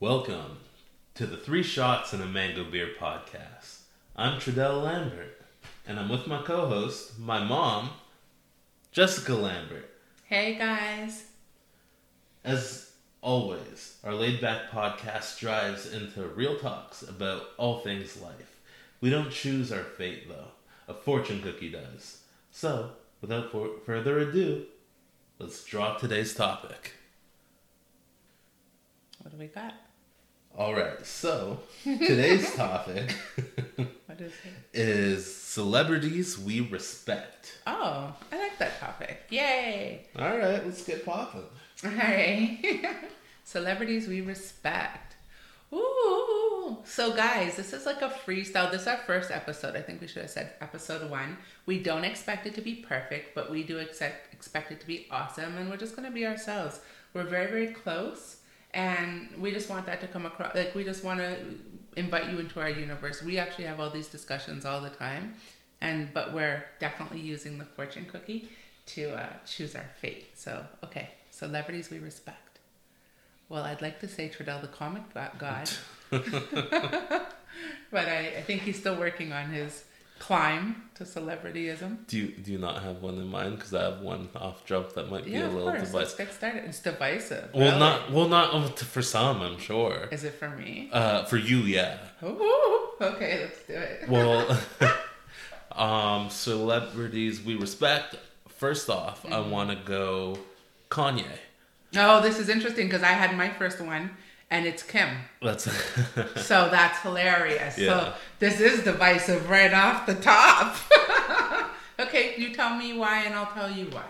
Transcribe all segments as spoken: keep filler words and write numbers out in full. Welcome to the Three Shots and a Mango Beer podcast. I'm Trudell Lambert, and I'm with my co-host, my mom, Jessica Lambert. Hey, guys. As always, our laid-back podcast drives into real talks about all things life. We don't choose our fate, though. A fortune cookie does. So, without for- further ado, let's draw today's topic. What do we got? All right, so today's topic what is, it? is celebrities we respect. Oh, I like that topic. Yay. All right, let's get popping. All right. Celebrities we respect. Ooh. So guys, this is like a freestyle. This is our first episode. I think we should have said episode one. We don't expect it to be perfect, but we do expect, expect it to be awesome, and we're just going to be ourselves. We're very, very close. And we just want that to come across. Like, we just want to invite you into our universe. We actually have all these discussions all the time, and but we're definitely using the fortune cookie to uh, choose our fate. So, okay, celebrities we respect. Well, I'd like to say Trudell the comic god, but I, I think he's still working on his climb to celebrityism. Do you do you not have one in mind? Because I have one off jump that might be yeah, a little divisive. Let's get started. It's divisive. Well, really? not well not oh, for some, I'm sure. Is it for me? Uh, for you, yeah. Ooh, okay, let's do it. Well, um, celebrities we respect. First off, mm-hmm. I want to go Kanye. Oh, this is interesting because I had my first one. And it's Kim. That's so that's hilarious. Yeah. So this is divisive right off the top. Okay, you tell me why and I'll tell you why.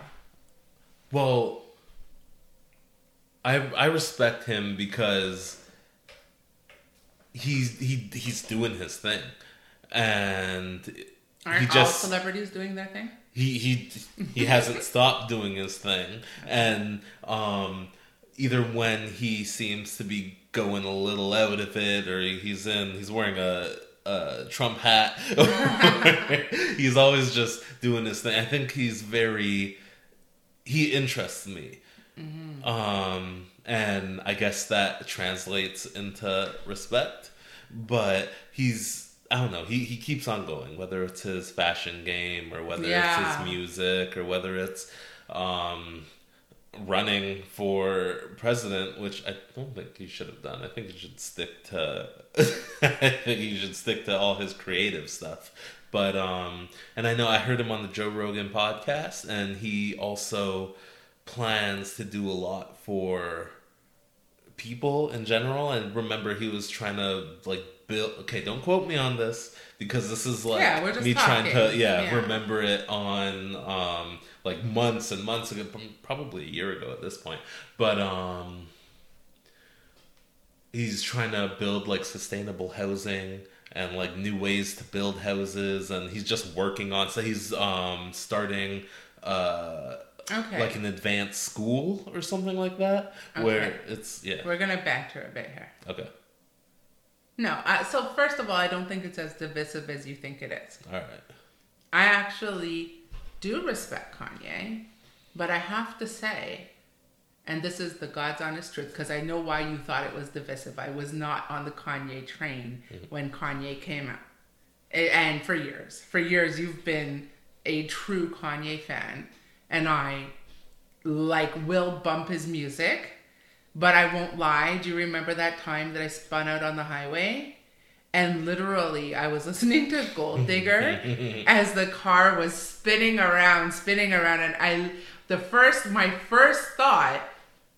Well, I I respect him because he's he he's doing his thing. And aren't he all just, celebrities doing their thing? He he he hasn't stopped doing his thing. And um either when he seems to be going a little out of it, or he's in, he's wearing a, a Trump hat. He's always just doing this thing. I think he's very, he interests me. Mm-hmm. Um, and I guess that translates into respect. But he's, I don't know, he, he keeps on going, whether it's his fashion game, or whether yeah. it's his music, or whether it's... Um, running for president, which I don't think he should have done. I think he should stick to I think he should stick to all his creative stuff. But um and I know I heard him on the Joe Rogan podcast, and he also plans to do a lot for people in general. And remember, he was trying to like build, okay, don't quote me on this because this is like yeah, we're just me talking. trying to yeah, yeah, remember it on um like months and months ago, probably a year ago at this point. But um, he's trying to build like sustainable housing and like new ways to build houses, and he's just working on. So he's um starting uh okay. like an advanced school or something like that, okay. where it's yeah. We're gonna banter a bit here. Okay. No, uh, so first of all, I don't think it's as divisive as you think it is. All right. I actually. do respect Kanye, but I have to say, and this is the God's honest truth, because I know why you thought it was divisive. I was not on the Kanye train mm-hmm. when Kanye came out. And for years, for years, you've been a true Kanye fan, and I like will bump his music, but I won't lie. Do you remember that time that I spun out on the highway? And literally, I was listening to Gold Digger as the car was spinning around, spinning around. And I, the first, my first thought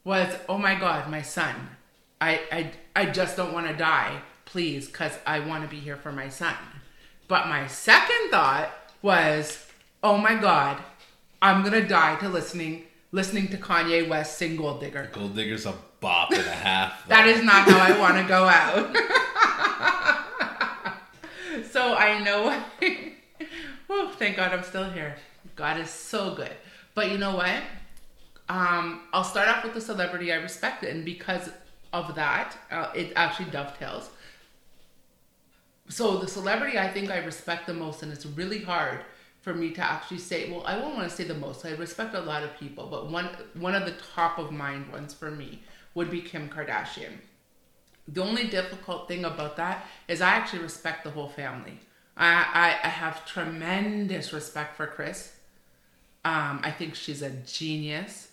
was, oh my God, my son. I, I, I just don't want to die, please, because I want to be here for my son. But my second thought was, oh my God, I'm going to die to listening listening to Kanye West sing Gold Digger. Gold Digger's a bop and a half. That is not how I want to go out. So I know, oh, thank God I'm still here. God is so good. But you know what? Um, I'll start off with the celebrity I respect, and because of that, uh, it actually dovetails. So the celebrity I think I respect the most, and it's really hard for me to actually say, well, I won't want to say the most. I respect a lot of people, but one, one of the top of mind ones for me would be Kim Kardashian. The only difficult thing about that is I actually respect the whole family. I, I, I have tremendous respect for Kris. Um, I think she's a genius.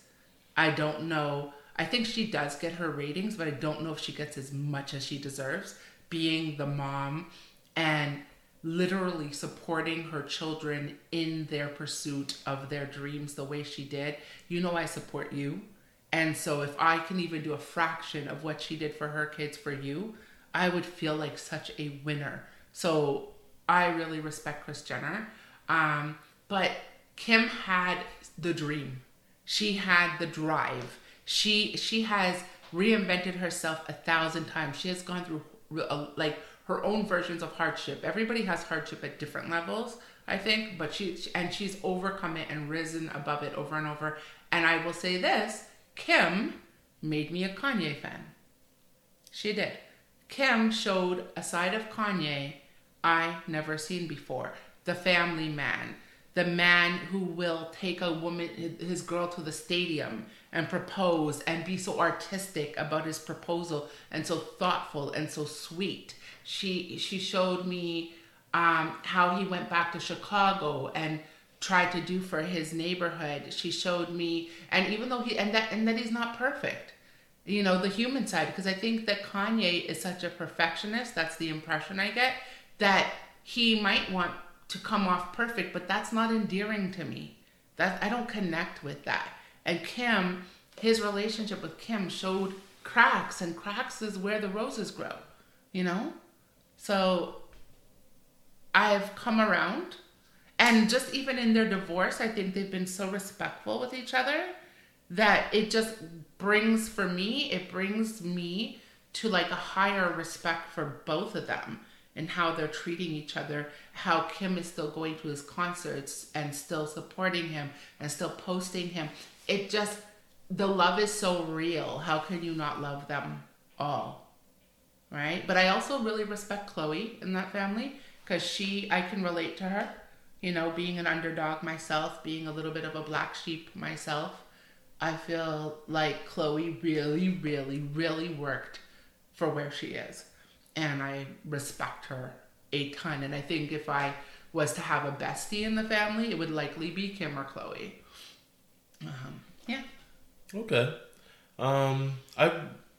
I don't know. I think she does get her ratings, but I don't know if she gets as much as she deserves, being the mom and literally supporting her children in their pursuit of their dreams the way she did. You know, I support you. And so if I can even do a fraction of what she did for her kids for you, I would feel like such a winner. So I really respect Kris Jenner. Um, but Kim had the dream. She had the drive. She she has reinvented herself a thousand times. She has gone through a, like her own versions of hardship. Everybody has hardship at different levels, I think. But she and she's overcome it and risen above it over and over. And I will say this. Kim made me a Kanye fan. She did. Kim showed a side of Kanye I never seen before. The family man. The man who will take a woman, his girl, to the stadium and propose and be so artistic about his proposal and so thoughtful and so sweet. She she showed me um, how he went back to Chicago and tried to do for his neighborhood. She showed me, and even though he and that and that he's not perfect, you know, the human side, because I think that Kanye is such a perfectionist, that's the impression I get, that he might want to come off perfect, but that's not endearing to me. That I don't connect with that. And Kim, his relationship with Kim showed cracks, and cracks is where the roses grow, you know? So I've come around. And just even in their divorce, I think they've been so respectful with each other that it just brings, for me, it brings me to like a higher respect for both of them and how they're treating each other, how Kim is still going to his concerts and still supporting him and still posting him. It just, the love is so real. How can you not love them all, right? But I also really respect Khloé in that family because she, I can relate to her. You know, being an underdog myself, being a little bit of a black sheep myself, I feel like Khloé really, really, really worked for where she is. And I respect her a ton. And I think if I was to have a bestie in the family, it would likely be Kim or Khloé. Um, yeah. Okay. Um, I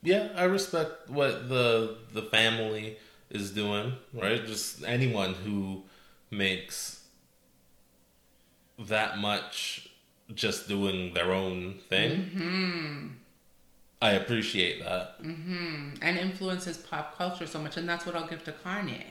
yeah, I respect what the the family is doing, right? Just anyone who makes that much just doing their own thing. Mm-hmm. I appreciate that. Mm-hmm. And influences pop culture so much. And that's what I'll give to Kanye.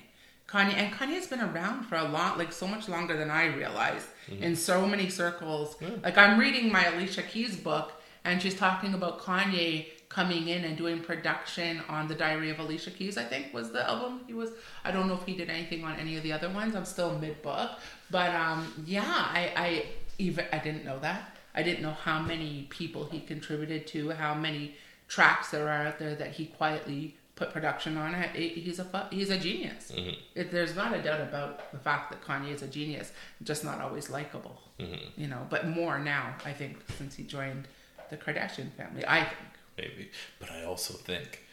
Kanye and Kanye's been around for a lot, like so much longer than I realized, mm-hmm. in so many circles. Yeah. Like I'm reading my Alicia Keys book and she's talking about Kanye coming in and doing production on The Diary of Alicia Keys, I think was the album he was. I don't know if he did anything on any of the other ones. I'm still mid-book. But um, yeah, I, I even I didn't know that. I didn't know how many people he contributed to, how many tracks there are out there that he quietly put production on. It, he's a he's a genius. Mm-hmm. It, there's not a doubt about the fact that Kanye is a genius, just not always likable. Mm-hmm. You know, but more now, I think, since he joined the Kardashian family. I think. Maybe, but I also think,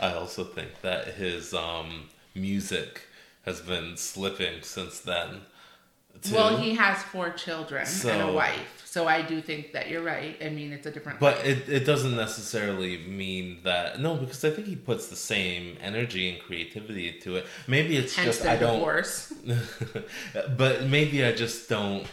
I also think that his um, music has been slipping since then, too. Well, he has four children so, and a wife, so I do think that you're right. I mean, it's a different. But it, it doesn't necessarily mean that. No, because I think he puts the same energy and creativity to it. Maybe it's Hence just I divorce. don't. But maybe I just don't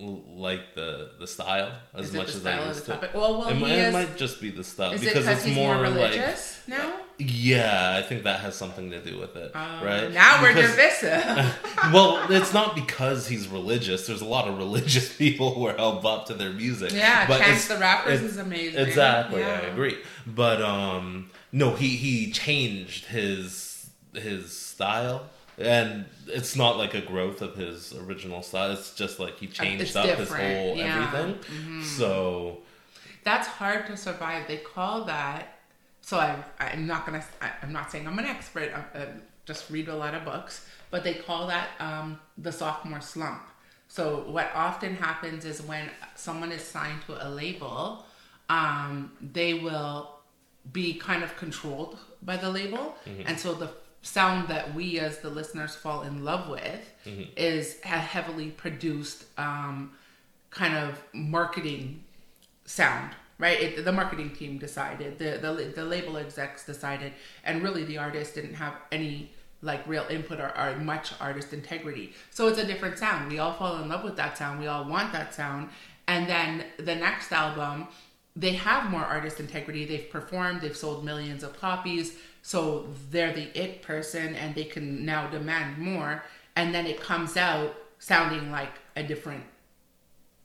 like the, the style as is much as I used to. Well, well, it, might, is, it might just be the style is because it it's he's more, more religious like, now. Yeah, I think that has something to do with it, um, right? Now we're because, divisive. Well, it's not because he's religious. There's a lot of religious people who are held up to their music. Yeah, but Chance the Rapper's is amazing. Exactly, yeah. I agree. But um, no, he he changed his his style. And it's not like a growth of his original style. It's just like he changed it's up different. his whole yeah. everything. Mm-hmm. So that's hard to survive. They call that. So I, I'm not gonna. I'm not saying I'm an expert. I, I just read a lot of books, but they call that um, the sophomore slump. So what often happens is when someone is signed to a label, um, they will be kind of controlled by the label. Mm-hmm. And so the sound that we as the listeners fall in love with mm-hmm. is a heavily produced um, kind of marketing sound, right? It, the marketing team decided, the, the the label execs decided, and really the artists didn't have any like real input or, or much artist integrity. So it's a different sound. We all fall in love with that sound. We all want that sound. And then the next album, they have more artist integrity. They've performed, they've sold millions of copies. So they're the it person and they can now demand more. And then it comes out sounding like a different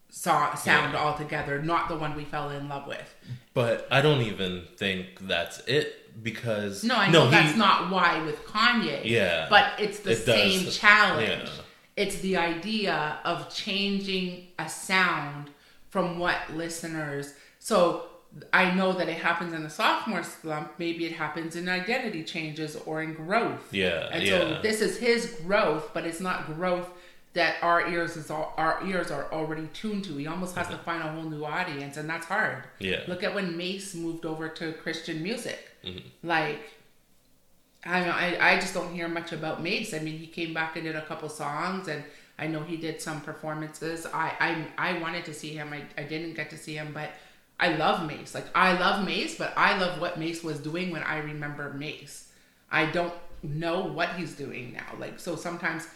so- sound yeah. altogether, not the one we fell in love with. But I don't even think that's it because... No, I know no, that's he... not why with Kanye. Yeah. But it's the it same does. challenge. Yeah. It's the idea of changing a sound from what listeners... So I know that it happens in the sophomore slump. Maybe it happens in identity changes or in growth. Yeah, and so yeah. this is his growth, but it's not growth that our ears is all, our ears are already tuned to. He almost has mm-hmm. to find a whole new audience, and that's hard. Yeah. Look at when Mace moved over to Christian music. Mm-hmm. Like, I don't know, I I just don't hear much about Mace. I mean, he came back and did a couple songs and. I know he did some performances. I I, I wanted to see him. I, I didn't get to see him, but I love Mace. Like, I love Mace, but I love what Mace was doing when I remember Mace. I don't know what he's doing now. Like, so sometimes,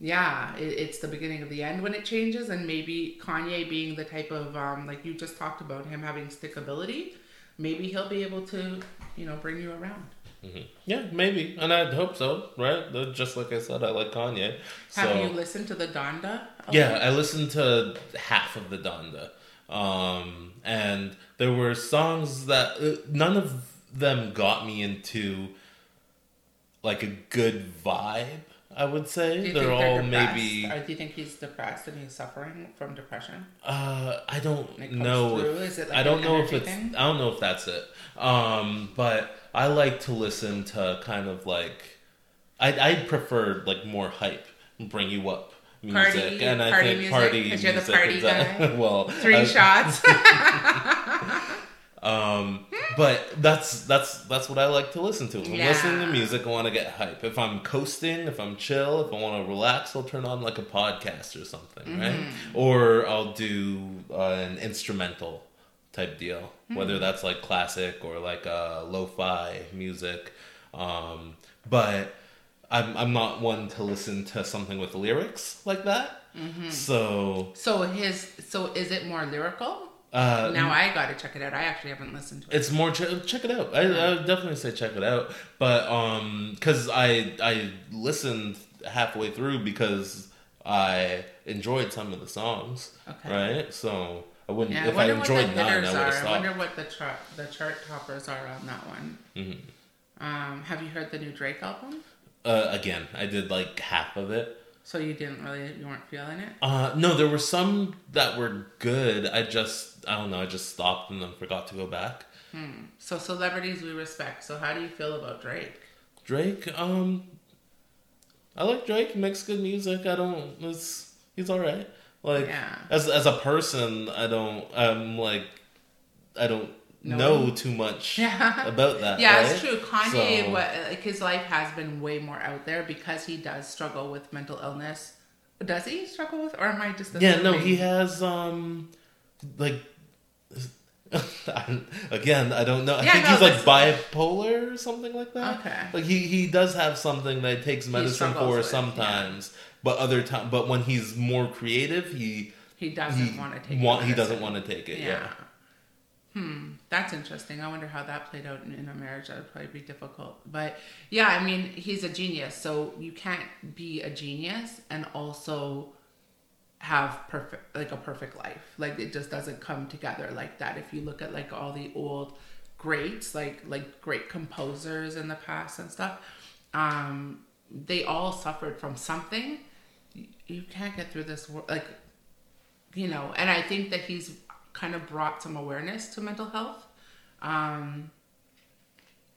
yeah, it, it's the beginning of the end when it changes, and maybe Kanye being the type of, um, like you just talked about, him having stickability, maybe he'll be able to, you know, bring you around. Mm-hmm. Yeah, maybe, and I'd hope so, right? Just like I said, I like Kanye. So. Have you listened to the Donda? Okay. Yeah, I listened to half of the Donda, um, and there were songs that uh, none of them got me into like a good vibe. I would say do you they're think all they're maybe. Or do you think he's depressed and he's suffering from depression? Uh, I don't know. If, like I don't know if it's. Thing? I don't know if that's it. Um, but. I like to listen to kind of like, I I prefer like more hype, bring you up music, party, and I party think music, party music. You're the party guy. Well, three I, shots. um, but that's that's that's what I like to listen to. If I'm yeah. listening to music, I want to get hype. If I'm coasting, if I'm chill, if I want to relax, I'll turn on like a podcast or something, mm-hmm. right? Or I'll do uh, an instrumental. Type deal, mm-hmm. whether that's like classic or like uh, lo-fi music. Um, but I'm I'm not one to listen to something with lyrics like that. Mm-hmm. So So his so is it more lyrical? Uh, now I gotta check it out. I actually haven't listened to it. It's more, ch- check it out. I, I would definitely say check it out. But um, because I, I listened halfway through because I enjoyed some of the songs. Okay. Right? So... I wouldn't, yeah, if I, I enjoyed nine, I would have stopped. I wonder what the, tra- the chart toppers are on that one. Mm-hmm. Um, have you heard the new Drake album? Uh, again, I did like half of it. So you didn't really, you weren't feeling it? Uh, no, there were some that were good. I just, I don't know, I just stopped and then forgot to go back. Hmm. So celebrities we respect. So how do you feel about Drake? Drake? Um, I like Drake. He makes good music. I don't, it's, he's all right. Like, yeah. as as a person, I don't, I'm like, I don't no. know too much yeah. about that. Yeah, right? It's true. Kanye, so. what, like, his life has been way more out there because he does struggle with mental illness. Does he struggle with, or am I just assuming? Yeah, no, he has, um, like, again, I don't know. I yeah, think no, he's like bipolar or something like that. Okay. Like, he, he does have something that he takes medicine for with, sometimes. Yeah. But other time, but when he's more creative, he he doesn't he want to take want, it. He doesn't want to take it. Yeah. yeah. Hmm. That's interesting. I wonder how that played out in, in a marriage. That would probably be difficult. But yeah, I mean, he's a genius, so you can't be a genius and also have perfect like a perfect life. Like it just doesn't come together like that. If you look at like all the old greats, like like great composers in the past and stuff, um, they all suffered from something. You can't get through this world, like, you know, and I think that he's kind of brought some awareness to mental health. Um,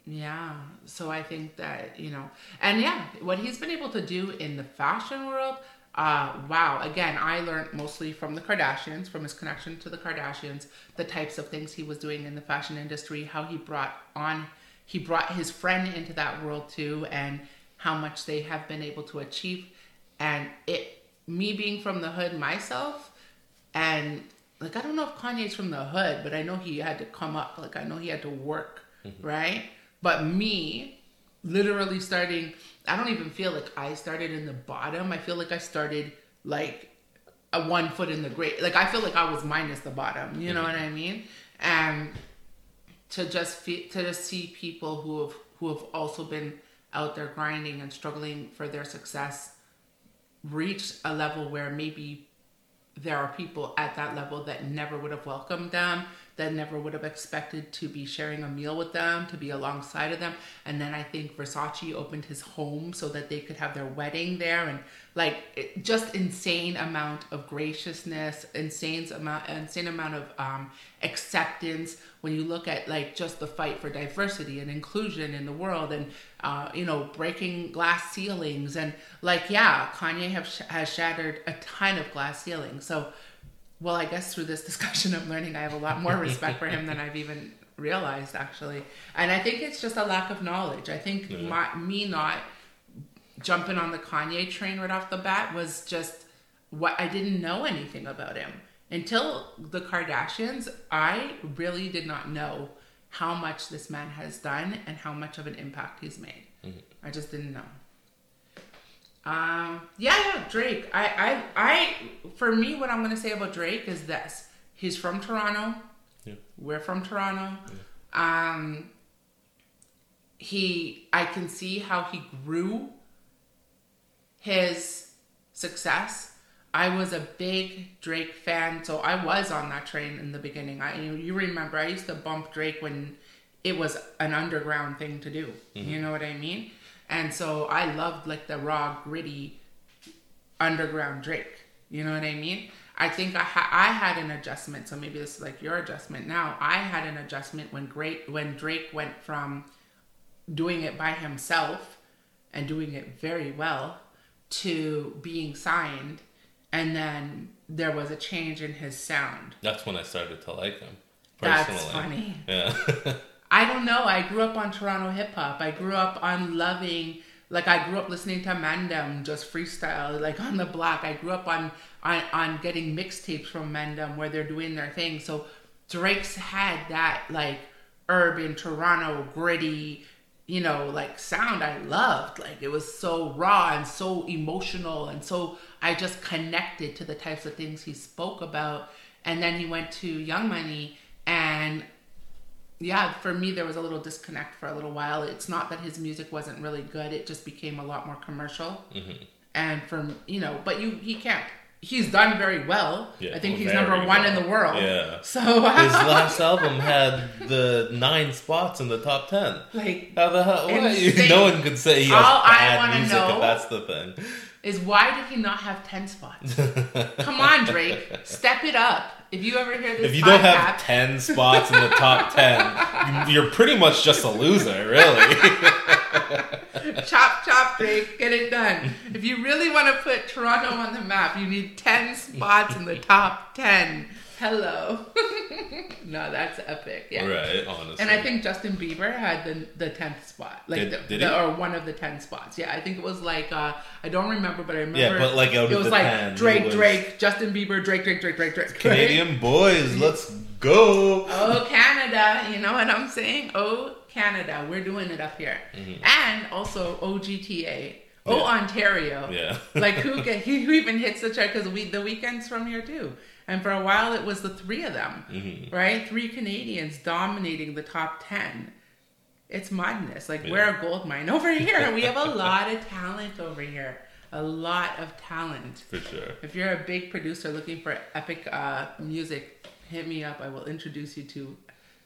yeah. So I think that, you know, and yeah, what he's been able to do in the fashion world, Uh, wow. Again, I learned mostly from the Kardashians, from his connection to the Kardashians, the types of things he was doing in the fashion industry, how he brought on, he brought his friend into that world too, and how much they have been able to achieve. And it, me being from the hood myself, and like, I don't know if Kanye's from the hood, but I know he had to come up. Like, I know he had to work, mm-hmm. right? But me, literally starting, I don't even feel like I started in the bottom. I feel like I started, like, a one foot in the grave. Like, I feel like I was minus the bottom. You know mm-hmm. what I mean? And to just feel, to just see people who have, who have also been out there grinding and struggling for their success reach a level where maybe there are people at that level that never would have welcomed them, that never would have expected to be sharing a meal with them, to be alongside of them. And then I think Versace opened his home so that they could have their wedding there. And like, it, just insane amount of graciousness, insane amount, insane amount of um, acceptance. When you look at like just the fight for diversity and inclusion in the world, and uh, you know, breaking glass ceilings, and like, yeah, Kanye have sh- has shattered a ton of glass ceilings. So, well, I guess through this discussion I'm learning I have a lot more respect for him than I've even realized, actually. And I think it's just a lack of knowledge. I think mm-hmm. my, me not jumping on the Kanye train right off the bat was just what I didn't know anything about him. Until the Kardashians, I really did not know how much this man has done and how much of an impact he's made. Mm-hmm. I just didn't know. Um, yeah, yeah, Drake. I, I, I, for me, what I'm going to say about Drake is this. He's from Toronto. Yeah. We're from Toronto. Yeah. Um, he, I can see how he grew his success. I was a big Drake fan, so I was on that train in the beginning. I, you remember, I used to bump Drake when it was an underground thing to do. Mm-hmm. You know what I mean? And so I loved like the raw, gritty, underground Drake. You know what I mean? I think I, ha- I had an adjustment. So maybe this is like your adjustment now. I had an adjustment when great when Drake went from doing it by himself and doing it very well to being signed. And then there was a change in his sound. That's when I started to like him. Personally. That's funny. Yeah. I don't know. I grew up on Toronto hip-hop. I grew up on loving... Like, I grew up listening to Mandem, just freestyle, like, on the block. I grew up on on, on getting mixtapes from Mandem where they're doing their thing. So Drake's had that, like, urban, Toronto, gritty, you know, like, sound I loved. Like, it was so raw and so emotional. And so I just connected to the types of things he spoke about. And then he went to Young Money and... Yeah, for me, there was a little disconnect for a little while. It's not that his music wasn't really good. It just became a lot more commercial. Mm-hmm. And from, you know, but you he can't. He's done very well. Yeah, I think he's number one well. in the world. Yeah. So his last album had the nine spots in the top ten. Like, how the hell? Why? No one could say he has All bad music, know, if that's the thing. Is why did he not have ten spots? Come on, Drake. Step it up. If you ever hear this podcast. If you podcast, don't have ten spots in the top ten, you're pretty much just a loser, really. Chop, chop, Drake. Get it done. If you really want to put Toronto on the map, you need ten spots in the top ten. Hello. No, that's epic. Yeah. Right, honestly. And I think Justin Bieber had the the tenth spot. Like did, the, did the, or one of the ten spots. Yeah, I think it was like uh, I don't remember, but I remember yeah, but like out it was like ten, Drake, was... Drake, Justin Bieber, Drake, Drake, Drake, Drake, Drake. Right? Canadian boys, let's go. Oh, Canada, you know what I'm saying? Oh, Canada, we're doing it up here. Mm-hmm. And also O G T A. Oh, yeah. Ontario. Yeah. Like who get, who even hits the chart, because we the weekend's from here too. And for a while, it was the three of them, mm-hmm. right? Three Canadians dominating the top ten. It's madness. Like, yeah. We're a gold mine over here. We have a lot of talent over here. A lot of talent. For sure. If you're a big producer looking for epic uh, music, hit me up. I will introduce you to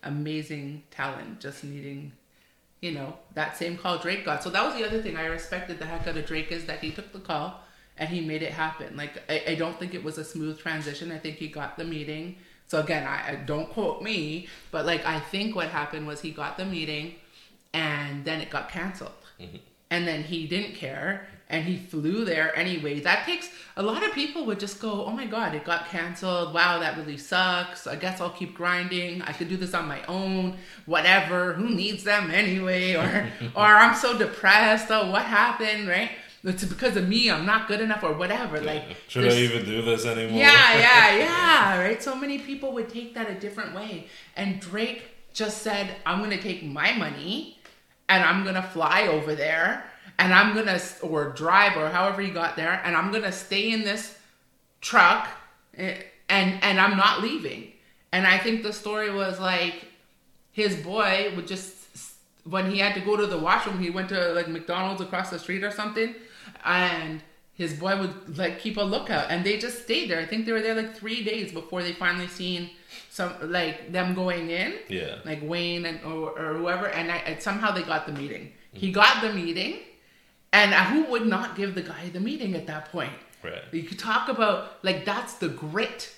amazing talent. Just needing, you know, that same call Drake got. So that was the other thing I respected the heck out of Drake, is that he took the call. And he made it happen. Like, I, I don't think it was a smooth transition. I think he got the meeting. So again, I, I don't quote me, but like I think what happened was he got the meeting, and then it got canceled. Mm-hmm. and then he didn't care and he flew there anyway. That takes, a lot of people would just go, oh my God, it got canceled. Wow, that really sucks. I guess I'll keep grinding. I could do this on my own, whatever. Who needs them anyway? Or, or I'm so depressed. Oh, what happened, right? It's because of me, I'm not good enough or whatever. Like, should I even do this anymore? Yeah, yeah, yeah, right? So many people would take that a different way. And Drake just said, I'm going to take my money and I'm going to fly over there and I'm going to, or drive or however he got there, and I'm going to stay in this truck and, and, and I'm not leaving. And I think the story was like, his boy would just, when he had to go to the washroom, he went to like McDonald's across the street or something, and his boy would like keep a lookout, and they just stayed there. I think they were there like three days before they finally seen some, like, them going in. Yeah. Like Wayne and or, or whoever, and, I, and somehow they got the meeting. Mm-hmm. He got the meeting, and who would not give the guy the meeting at that point? Right. You could talk about, like, that's the grit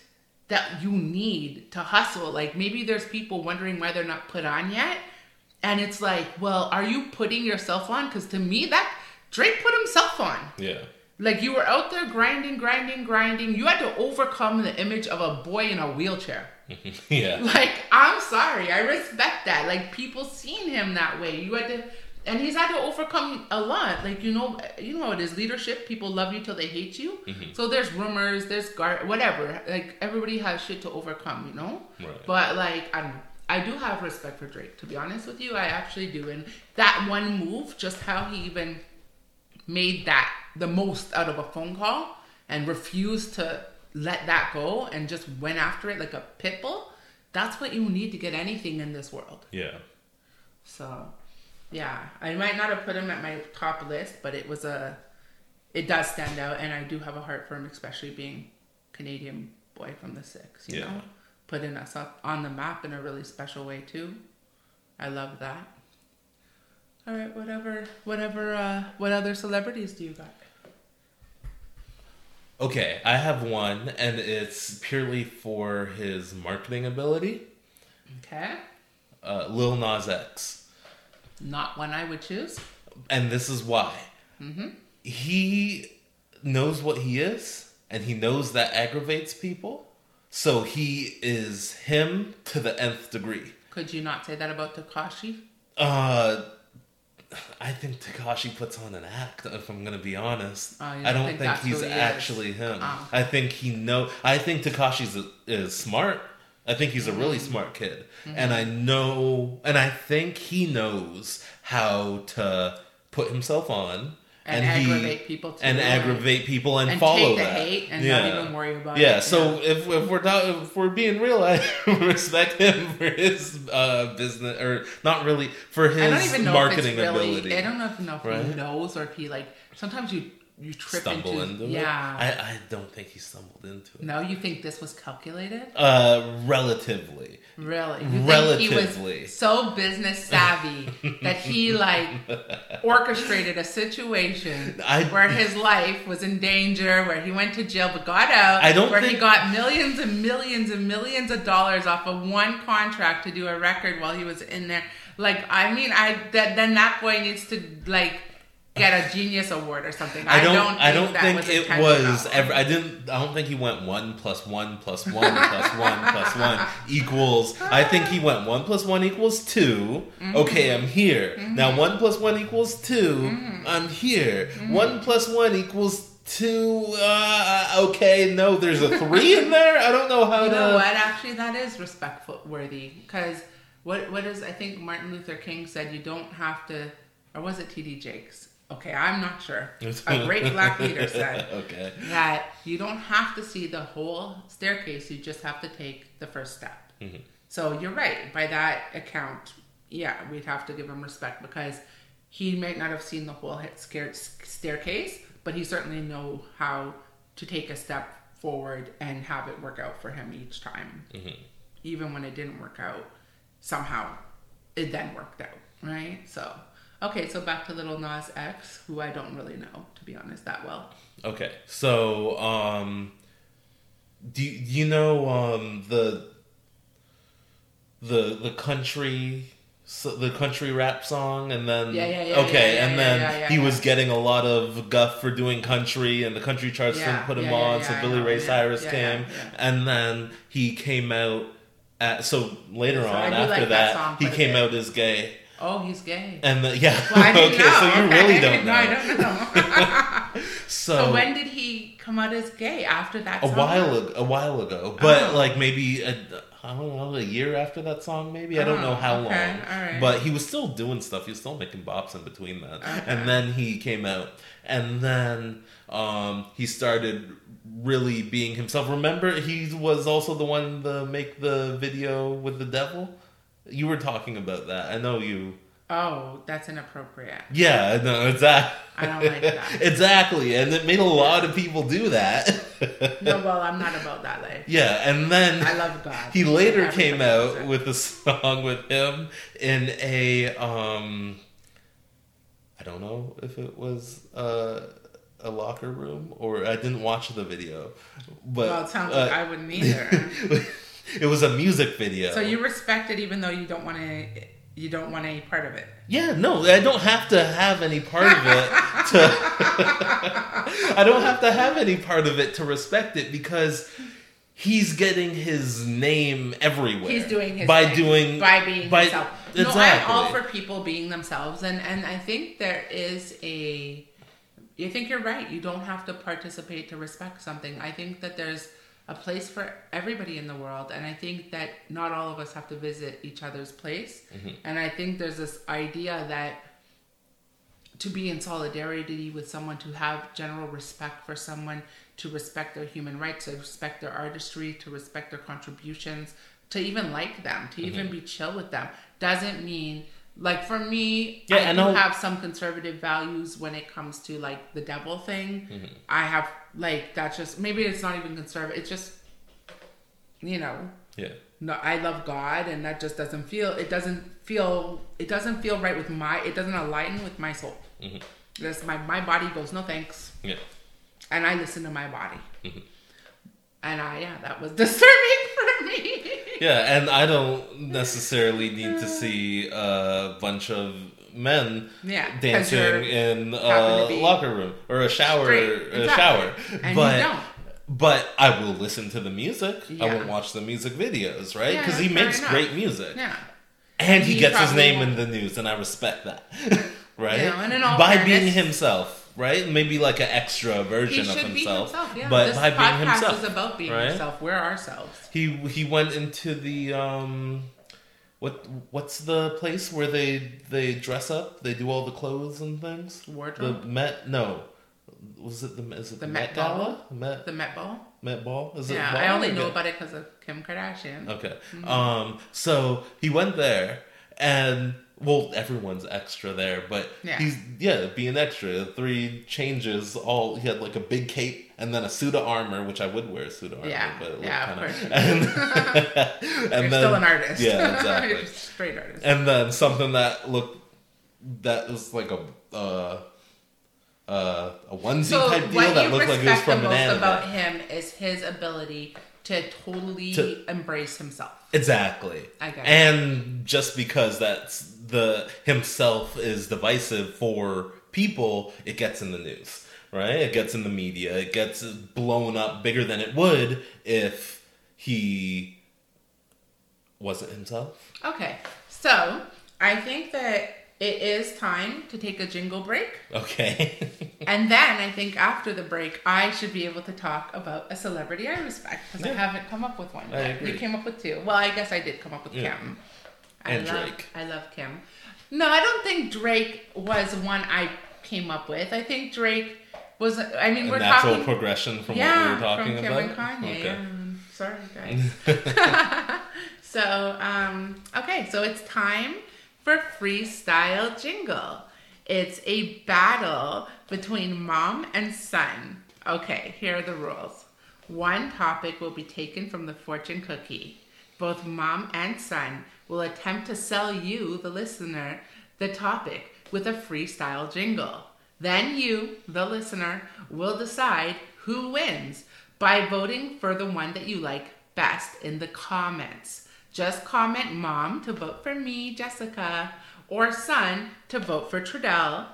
that you need to hustle. Like, maybe there's people wondering why they're not put on yet, and it's like, well, are you putting yourself on? Because to me, that Drake put himself on. Yeah. Like, you were out there grinding, grinding, grinding. You had to overcome the image of a boy in a wheelchair. Yeah. Like, I'm sorry. I respect that. Like, people seen him that way. You had to, and he's had to overcome a lot. Like, you know, you know it is leadership. People love you till they hate you. Mm-hmm. So there's rumors, there's gar- whatever. Like, everybody has shit to overcome, you know? Right. But, like, I don't know. I do have respect for Drake, to be honest with you. I actually do. And that one move, just how he even made that the most out of a phone call and refused to let that go and just went after it like a pit bull, that's what you need to get anything in this world. Yeah. So, yeah. I might not have put him at my top list, but it was a... It does stand out, and I do have a heart for him, especially being Canadian boy from the six, you yeah. know? Putting us up on the map in a really special way too. I love that. All right, whatever, whatever. Uh, what other celebrities do you got? Okay, I have one, and it's purely for his marketing ability. Okay. Uh, Lil Nas X. Not one I would choose. And this is why. Mm-hmm. He knows what he is, and he knows that aggravates people. So he is him to the nth degree. Could you not say that about Tekashi? Uh, I think Tekashi puts on an act, if I'm going to be honest. Oh, I don't think, think he's he actually is. him. Oh. I think he know. I think Tekashi is smart. I think he's a really mm-hmm. smart kid. Mm-hmm. And I know, and I think he knows how to put himself on. And, and aggravate he, people too. And right? aggravate people and, and follow take the that. hate and yeah. not even worry about yeah. it. Yeah, so if, if we're not, if we're being real, I respect him for his uh, business, or not really, for his I don't even know marketing if it's really, ability. I don't know if, know if right? he knows or if he, like, sometimes you, you trip Stumble into, into it. Yeah. I, I don't think he stumbled into it. No, you think this was calculated? Uh, relatively. Really? You Relatively. Think he was so business savvy that he, like, orchestrated a situation I, where his life was in danger, where he went to jail but got out, I don't where think... he got millions and millions and millions of dollars off of one contract to do a record while he was in there. Like, I mean, I that, then that boy needs to, like, get a genius award or something. I don't. I don't think, I don't think, think it was. Ever, I didn't. I don't think he went one plus one plus one plus one plus one equals. I think he went one plus one equals two. Mm-hmm. Okay, I'm here mm-hmm. now. One plus one equals two. Mm-hmm. I'm here. Mm-hmm. One plus one equals two. Uh, okay, no, there's a three in there. I don't know how you to. You know what? Actually, that is respectful worthy because what what is? I think Martin Luther King said you don't have to, or was it T D Jakes? Okay, I'm not sure. A great black leader said okay. that you don't have to see the whole staircase. You just have to take the first step. Mm-hmm. So you're right. By that account, yeah, we'd have to give him respect because he might not have seen the whole staircase, but he certainly know how to take a step forward and have it work out for him each time. Mm-hmm. Even when it didn't work out, somehow it then worked out, right? So... Okay, so back to Little Nas X, who I don't really know, to be honest, that well. Okay, so, um, do you know, um, the, the, the country so the country rap song, and then yeah, yeah, yeah, okay, yeah, yeah, and yeah, then yeah, yeah, yeah, he yeah. was getting a lot of guff for doing country, and the country charts yeah, didn't put him yeah, on, yeah, so yeah, Billy Ray yeah, Cyrus yeah, came, yeah, yeah. and then he came out. At, so later so on, after like that, that he came out as gay. Oh, he's gay. And the, yeah, well, I didn't okay, know. so you okay. really don't know. No, I don't know. so, so when did he come out as gay? After that, song? a while ago, a while ago, but oh. like maybe a, I don't know, a year after that song, maybe oh, I don't know how okay. long. All right. But he was still doing stuff. He was still making bops in between that, okay. and then he came out, and then um, he started. Really being himself. Remember, he was also the one to make the video with the devil. You were talking about that. I know you. Oh, that's inappropriate. Yeah, no, exactly. I don't like that. Exactly, and it made a lot of people do that. No, well, I'm not about that life. Yeah, and then I love God. He later yeah, came out it. with a song with him in a um. I don't know if it was uh. a locker room, or I didn't watch the video, but well, it sounds uh, like I wouldn't either. It was a music video, so you respect it, even though you don't want to. You don't want any part of it. Yeah, no, I don't have to have any part of it. to I don't have to have any part of it to respect it, because he's getting his name everywhere. He's doing his by name, doing by being by, himself. Exactly. No, I'm all for people being themselves, and and I think there is a. You think you're right. You don't have to participate to respect something. I think that there's a place for everybody in the world. And I think that not all of us have to visit each other's place. Mm-hmm. And I think there's this idea that to be in solidarity with someone, to have general respect for someone, to respect their human rights, to respect their artistry, to respect their contributions, to even like them, to mm-hmm. even be chill with them, doesn't mean... Like, for me, yeah, I, I do have some conservative values when it comes to, like, the devil thing. Mm-hmm. I have, like, that's just... Maybe it's not even conservative. It's just, you know... Yeah. No, I love God, and that just doesn't feel... It doesn't feel... It doesn't feel right with my... It doesn't align with my soul. Mm-hmm. This, my, my body goes, no thanks. Yeah. And I listen to my body. Mm-hmm. And I... Yeah, that was disturbing for me. Yeah, and I don't necessarily need to see a bunch of men yeah, dancing in a locker room or a shower. Straight, a exactly. shower, and but you don't. But I will listen to the music. Yeah. I won't watch the music videos, right? Because yeah, he makes enough. great music. Yeah, and he, he gets his name won't. in the news, and I respect that, right? You know, and in all by fairness, being himself. Right? Maybe like an extra version of himself. He should be himself, yeah. But this by being himself. This podcast is about being right? himself. We're ourselves. He he went into the, um... What What's the place where they, they dress up? They do all the clothes and things? Wardrobe? The Met... No. Was it the... Is it the, the Met Gala? Met, the Met Ball? Met Ball? Is yeah, it Ball I only know Met? about it because of Kim Kardashian. Okay. Mm-hmm. Um. So, he went there, and... Well, everyone's extra there, but yeah. he's, yeah, being extra. Three changes, all, he had like a big cape and then a suit of armor, which I would wear a suit of armor, yeah. but it yeah, kind of. And, and You're then, still an artist. Yeah, exactly. You're just a straight artist. And then something that looked, that was like a, uh, uh, a onesie so type deal that looked like it was from an anime. What you respect the most about him is his ability to totally to, embrace himself. Exactly. I got it. And just because that's, the himself is divisive for people, it gets in the news, right? It gets in the media. It gets blown up bigger than it would if he wasn't himself. Okay. So, I think that it is time to take a jingle break. Okay. And then, I think after the break, I should be able to talk about a celebrity I respect, because yeah. I haven't come up with one yet. I agree. You came up with two. Well, I guess I did come up with yeah. Kim. I and love, Drake. I love Kim. No, I don't think Drake was one I came up with. I think Drake was. I mean, a we're natural talking, progression from yeah, what we were talking from Kim about. And Kanye. Okay. Um, sorry, guys. so, um, okay, so it's time for Freestyle Jingle. It's a battle between mom and son. Okay, here are the rules. One topic will be taken from the fortune cookie. Both mom and son will attempt to sell you, the listener, the topic with a freestyle jingle. Then you, the listener, will decide who wins by voting for the one that you like best in the comments. Just comment mom to vote for me, Jessica, or son to vote for Trudell,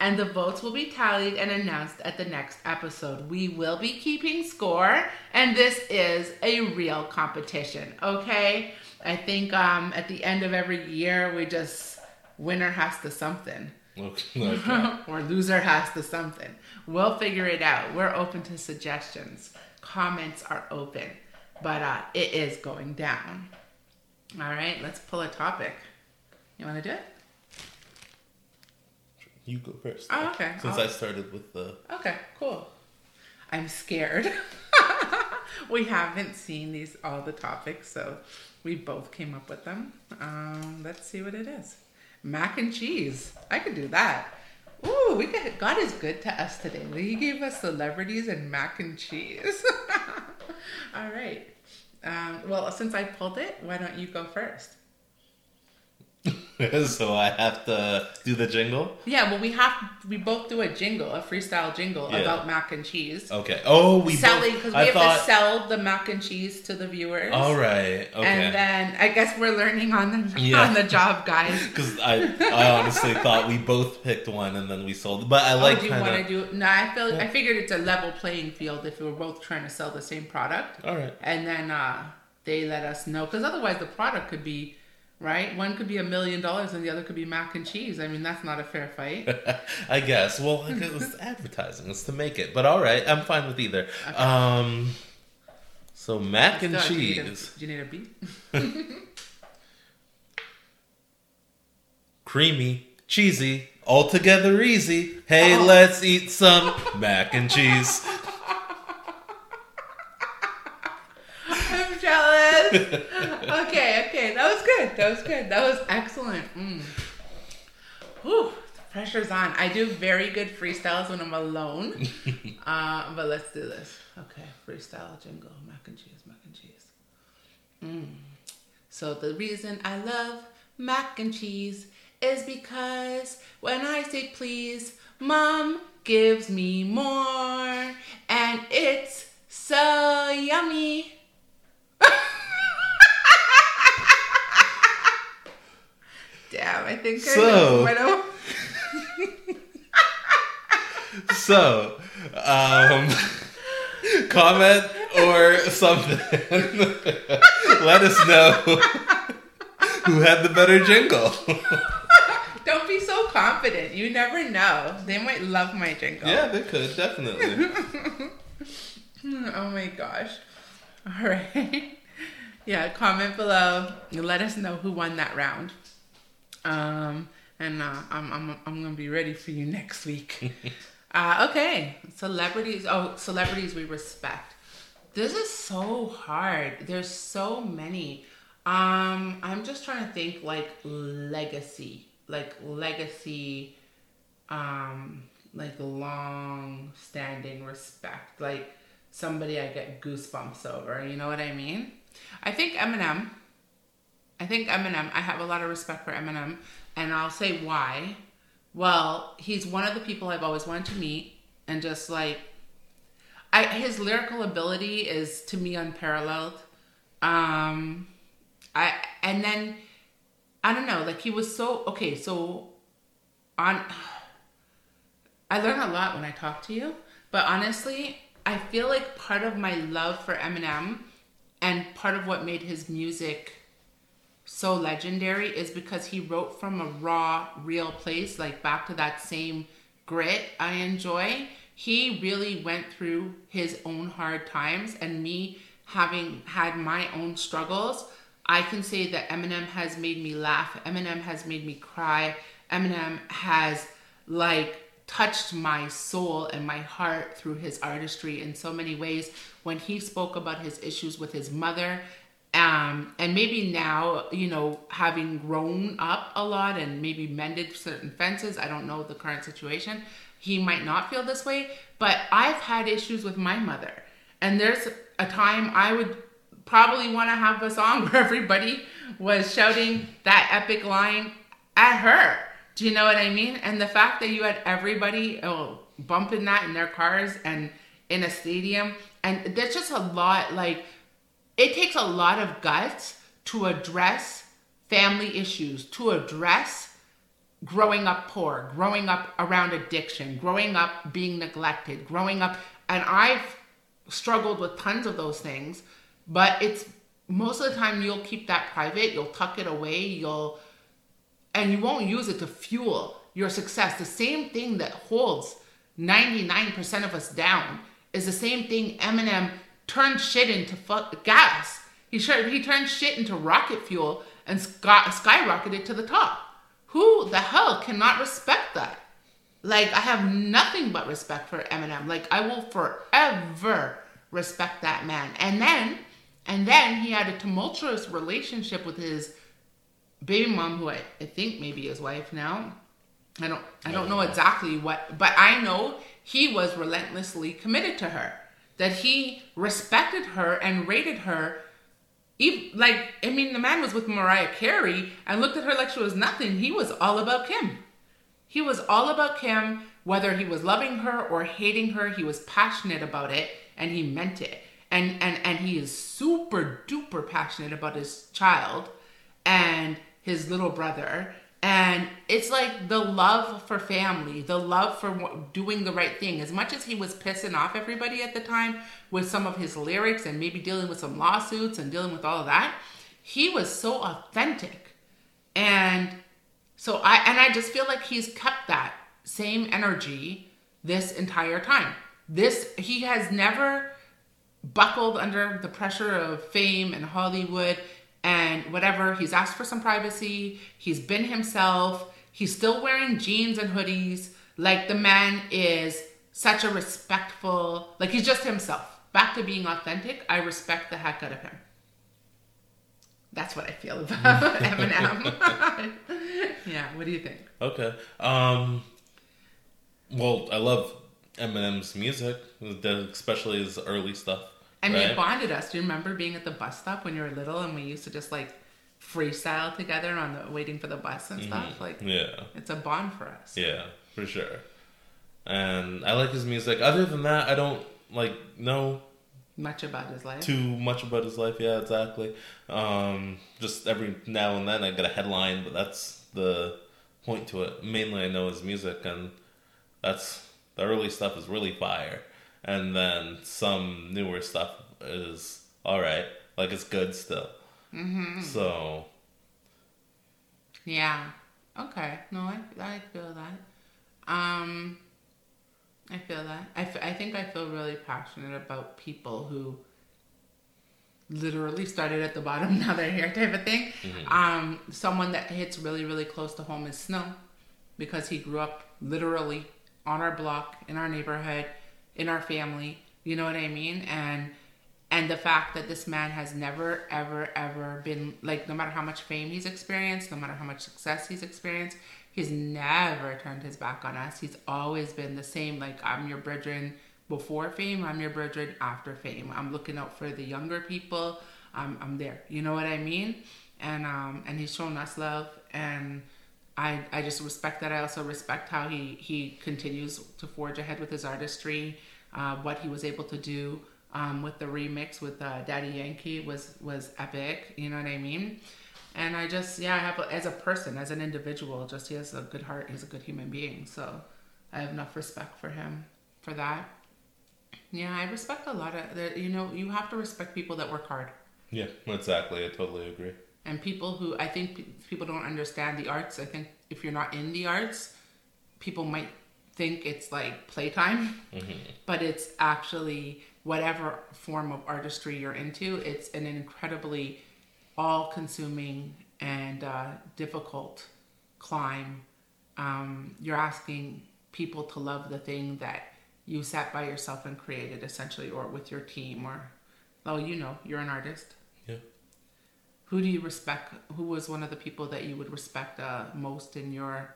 and the votes will be tallied and announced at the next episode. We will be keeping score, and this is a real competition, okay? I think um, at the end of every year, we just, winner has to something. Okay. Or loser has to something. We'll figure it out. We're open to suggestions. Comments are open, but uh, it is going down. All right, let's pull a topic. You want to do it? You go first. Oh, okay. Since I'll... I started with the... Okay, cool. I'm scared. We haven't seen these, all the topics, so we both came up with them. Um, let's see what it is. Mac and cheese. I could do that. Ooh, we got, God is good to us today. He gave us celebrities and mac and cheese. All right. Um, well, since I pulled it, why don't you go first? So I have to do the jingle? Yeah, well, we have we both do a jingle, a freestyle jingle yeah. about mac and cheese. Okay. Oh, we selling because we I have thought... to sell the mac and cheese to the viewers. All right. Okay. And then I guess we're learning on the yeah. on the job, guys. Because I, I honestly thought we both picked one and then we sold. But I like. Oh, do you kinda... want to do? No, I feel yeah. I figured it's a level playing field if we were both trying to sell the same product. All right. And then uh, they let us know because otherwise the product could be. Right? One could be a million dollars and the other could be mac and cheese. I mean, that's not a fair fight. I guess. Well, I guess it's advertising. It's to make it. But all right. I'm fine with either. Okay. Um, so mac and cheese. Do you need a, do you need a beat? Creamy, cheesy, altogether easy. Hey, oh. Let's eat some mac and cheese. I'm jealous. Okay, okay. That was good. That was good. That was excellent. Mm. Whew, the pressure's on. I do very good freestyles when I'm alone. uh, but let's do this. Okay, freestyle jingle, mac and cheese, mac and cheese. Mm. So the reason I love mac and cheese is because when I say please, mom gives me more. And it's so yummy. Damn, I think so, I know. So, um, comment or something. Let us know who had the better jingle. Don't be so confident. You never know. They might love my jingle. Yeah, they could, definitely. Oh my gosh. All right. Yeah, comment below. Let us know who won that round. Um, and, uh, I'm, I'm, I'm gonna be ready for you next week. uh, okay. Celebrities. Oh, celebrities we respect. This is so hard. There's so many. Um, I'm just trying to think like legacy, like legacy, um, like long standing respect, like somebody I get goosebumps over. You know what I mean? I think Eminem. I think Eminem, I have a lot of respect for Eminem, and I'll say why. Well, he's one of the people I've always wanted to meet, and just like, I his lyrical ability is, to me, unparalleled. Um, I and then, I don't know, like he was so, okay, so, on. I learn a lot when I talk to you, but honestly, I feel like part of my love for Eminem, and part of what made his music so legendary is because he wrote from a raw, real place, like back to that same grit I enjoy. He really went through his own hard times, and me having had my own struggles, I can say that Eminem has made me laugh. Eminem has made me cry. Eminem has like touched my soul and my heart through his artistry in so many ways. When he spoke about his issues with his mother, Um, and maybe now, you know, having grown up a lot and maybe mended certain fences, I don't know the current situation, he might not feel this way, but I've had issues with my mother. And there's a time I would probably want to have a song where everybody was shouting that epic line at her. Do you know what I mean? And the fact that you had everybody oh, bumping that in their cars and in a stadium, and there's just a lot, like, it takes a lot of guts to address family issues, to address growing up poor, growing up around addiction, growing up being neglected, growing up. And I've struggled with tons of those things, but it's most of the time you'll keep that private, you'll tuck it away, you'll, and you won't use it to fuel your success. The same thing that holds ninety-nine percent of us down is the same thing Eminem turned shit into fuck gas. He, he turned shit into rocket fuel and sky, skyrocketed to the top. Who the hell cannot respect that? Like, I have nothing but respect for Eminem. Like, I will forever respect that man. And then, and then he had a tumultuous relationship with his baby mom, who I, I think maybe his wife now. I don't, I don't know exactly what, but I know he was relentlessly committed to her. That he respected her and rated her. Even, like, I mean, the man was with Mariah Carey and looked at her like she was nothing. He was all about Kim. He was all about Kim, whether he was loving her or hating her. He was passionate about it, and he meant it. And and and he is super duper passionate about his child and his little brother. And it's like the love for family, the love for doing the right thing. As much as he was pissing off everybody at the time with some of his lyrics and maybe dealing with some lawsuits and dealing with all of that, he was so authentic. And so I, and I just feel like he's kept that same energy this entire time. This, he has never buckled under the pressure of fame and Hollywood and whatever. He's asked for some privacy. He's been himself. He's still wearing jeans and hoodies. Like, the man is such a respectful, like, he's just himself. Back to being authentic. I respect the heck out of him. That's what I feel about Eminem. Yeah, what do you think? Okay. Um, well, I love Eminem's music, especially his early stuff. And right. It bonded us. Do you remember being at the bus stop when you were little and we used to just like freestyle together on the waiting for the bus and mm-hmm. stuff? Like, yeah. It's a bond for us. Yeah, for sure. And I like his music. Other than that, I don't like know much about his life. Too much about his life, yeah, exactly. Um, just every now and then I get a headline, but that's the point to it. Mainly I know his music, and that's the early stuff is really fire. And then some newer stuff is alright. Like, it's good still. Mm-hmm. So. Yeah. Okay. No, I, I feel that. Um, I feel that. I, f- I think I feel really passionate about people who literally started at the bottom, now they're here type of thing. Mm-hmm. Um, someone that hits really, really close to home is Snow. Because he grew up literally on our block, in our neighborhood, in our family, you know what I mean? And and the fact that this man has never, ever, ever been, like, no matter how much fame he's experienced, no matter how much success he's experienced, he's never turned his back on us. He's always been the same, like, I'm your brethren before fame, I'm your brethren after fame. I'm looking out for the younger people, I'm, I'm there, you know what I mean? And um and he's shown us love, and I, I just respect that. I also respect how he, he continues to forge ahead with his artistry, uh, what he was able to do um, with the remix with uh, Daddy Yankee was, was epic, you know what I mean? And I just, yeah, I have a, as a person, as an individual, just he has a good heart, he's a good human being, so I have enough respect for him for that. Yeah, I respect a lot of, you know, you have to respect people that work hard. Yeah, exactly, I totally agree. And people who, I think people don't understand the arts. I think if you're not in the arts, people might think it's like playtime. Mm-hmm. But it's actually whatever form of artistry you're into, it's an incredibly all-consuming and uh, difficult climb. Um, you're asking people to love the thing that you sat by yourself and created, essentially, or with your team, or, well, you know, you're an artist. Who do you respect? Who was one of the people that you would respect uh, most in your,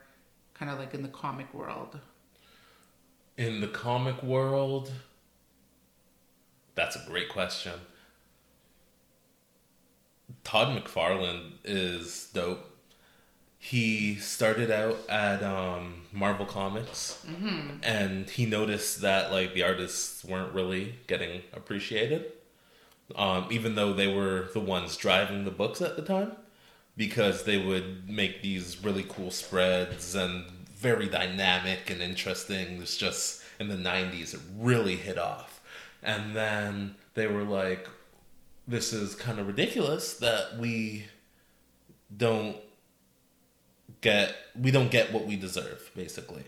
kind of like in the comic world? In the comic world? That's a great question. Todd McFarlane is dope. He started out at um, Marvel Comics. Mm-hmm. And he noticed that like the artists weren't really getting appreciated. um, even though they were the ones driving the books at the time, because they would make these really cool spreads and very dynamic and interesting. It's just in the nineties, it really hit off. And then they were like, this is kind of ridiculous that we don't get, we don't get what we deserve, basically.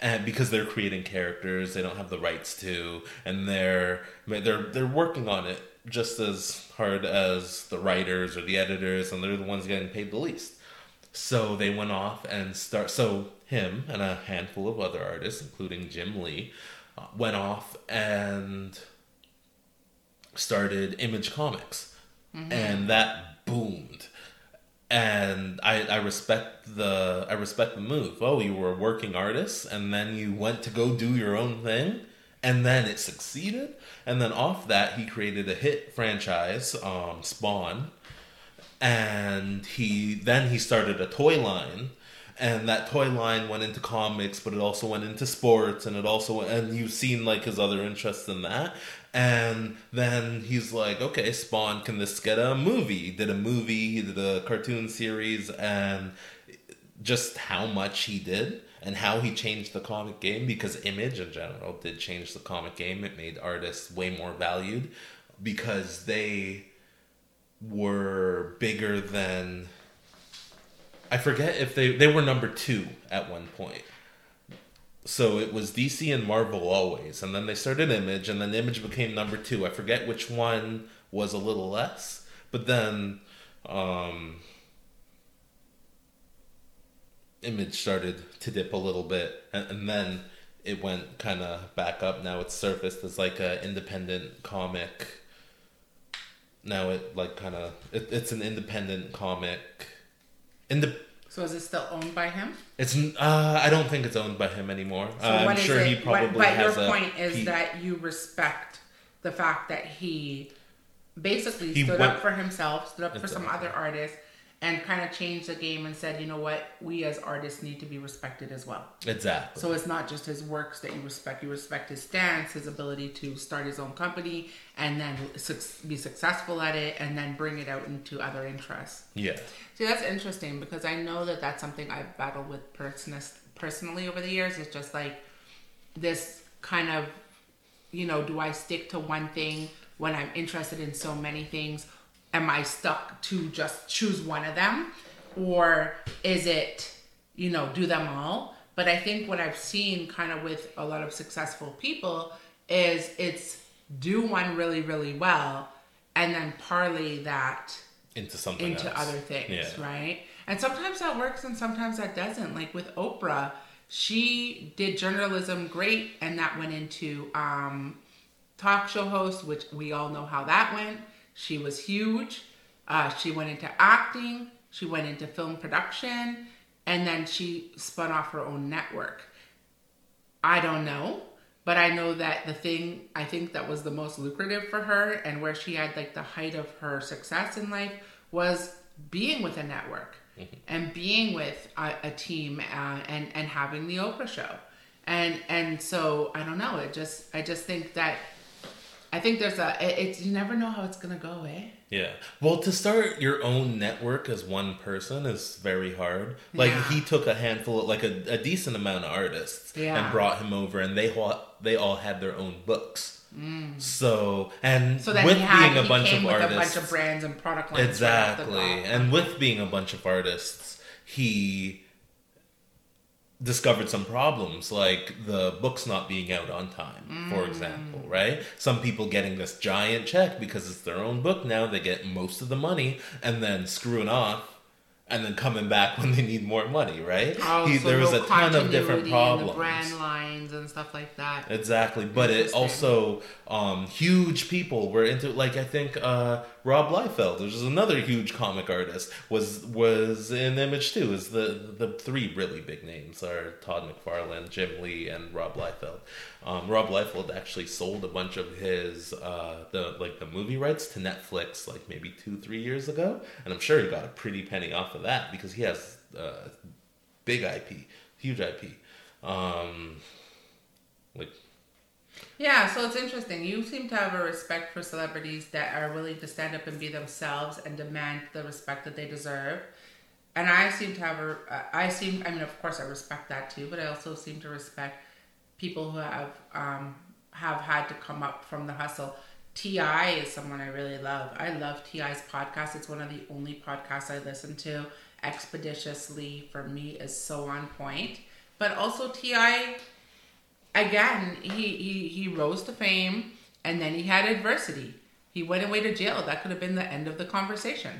And because they're creating characters they don't have the rights to, and they're they're they're working on it just as hard as the writers or the editors, and they're the ones getting paid the least. So they went off and start. So him and a handful of other artists, including Jim Lee, went off and started Image Comics, mm-hmm. and that boomed. And I, I respect the I respect the move. Oh, you were a working artist, and then you went to go do your own thing, and then it succeeded. And then off that, he created a hit franchise, um, Spawn, and he then he started a toy line, and that toy line went into comics, but it also went into sports, and it also and you've seen like his other interests in that. And then he's like, okay, Spawn, can this get a movie? He did a movie, he did a cartoon series, and just how much he did and how he changed the comic game, because Image in general did change the comic game. It made artists way more valued because they were bigger than... I forget if they... They were number two at one point. So it was D C and Marvel always, and then they started Image, and then Image became number two. I forget which one was a little less, but then um, Image started to dip a little bit, and, and then it went kind of back up. Now it's surfaced as like an independent comic. Now it like kind of it, it's an independent comic. Independent. So is it still owned by him? It's. Uh, I don't think it's owned by him anymore. So uh, I'm sure it, he probably what, but has a... But your point is he, that you respect the fact that he basically he stood went, up for himself, stood up for some other artists, and kind of changed the game and said, you know what, we as artists need to be respected as well. Exactly. So it's not just his works that you respect. You respect his stance, his ability to start his own company, and then be successful at it, and then bring it out into other interests. Yeah. See, that's interesting, because I know that that's something I've battled with person- personally over the years. It's just like this kind of, you know, do I stick to one thing when I'm interested in so many things? Am I stuck to just choose one of them? Or is it, you know, do them all? But I think what I've seen kind of with a lot of successful people is it's do one really, really well and then parlay that into something into else. Other things, yeah. Right? And sometimes that works and sometimes that doesn't. Like with Oprah, she did journalism great, and that went into um, talk show host, which we all know how that went. She was huge. Uh, she went into acting. She went into film production. And then she spun off her own network. I don't know. But I know that the thing, I think that was the most lucrative for her and where she had like the height of her success in life was being with a network mm-hmm. and being with a, a team uh, and, and having the Oprah show. And, and so, I don't know. It just, I just think that I think there's a... It's, you never know how it's going to go, eh? Yeah. Well, to start your own network as one person is very hard. Like, yeah. He took a handful of... Like, a, a decent amount of artists yeah. and brought him over, and they all, they all had their own books. Mm. So, and so with had, being a bunch of with artists... a bunch of brands and product lines. Exactly. Right and with being a bunch of artists, he... discovered some problems, like the books not being out on time, mm. for example, right? Some people getting this giant check because it's their own book now, they get most of the money, and then screwing off, and then coming back when they need more money, right? Oh, he, so there was no a ton of different problems. The brand lines and stuff like that. Exactly, but it also, um, huge people were into, like I think uh, Rob Liefeld, which is another huge comic artist, was was in Image too. Is the, the three really big names are Todd McFarlane, Jim Lee, and Rob Liefeld. Um, Rob Liefeld actually sold a bunch of his uh, the like the movie rights to Netflix like maybe two three years ago, and I'm sure he got a pretty penny off of that because he has uh, big I P, huge I P, um, like Yeah, so it's interesting. You seem to have a respect for celebrities that are willing to stand up and be themselves and demand the respect that they deserve. And I seem to have a, I seem, I mean, of course I respect that too, but I also seem to respect people who have, um, have had to come up from the hustle. T I is someone I really love. I love T I's podcast. It's one of the only podcasts I listen to. Expeditiously, for me, is so on point. But also T I, again, he, he, he rose to fame and then he had adversity. He went away to jail. That could have been the end of the conversation.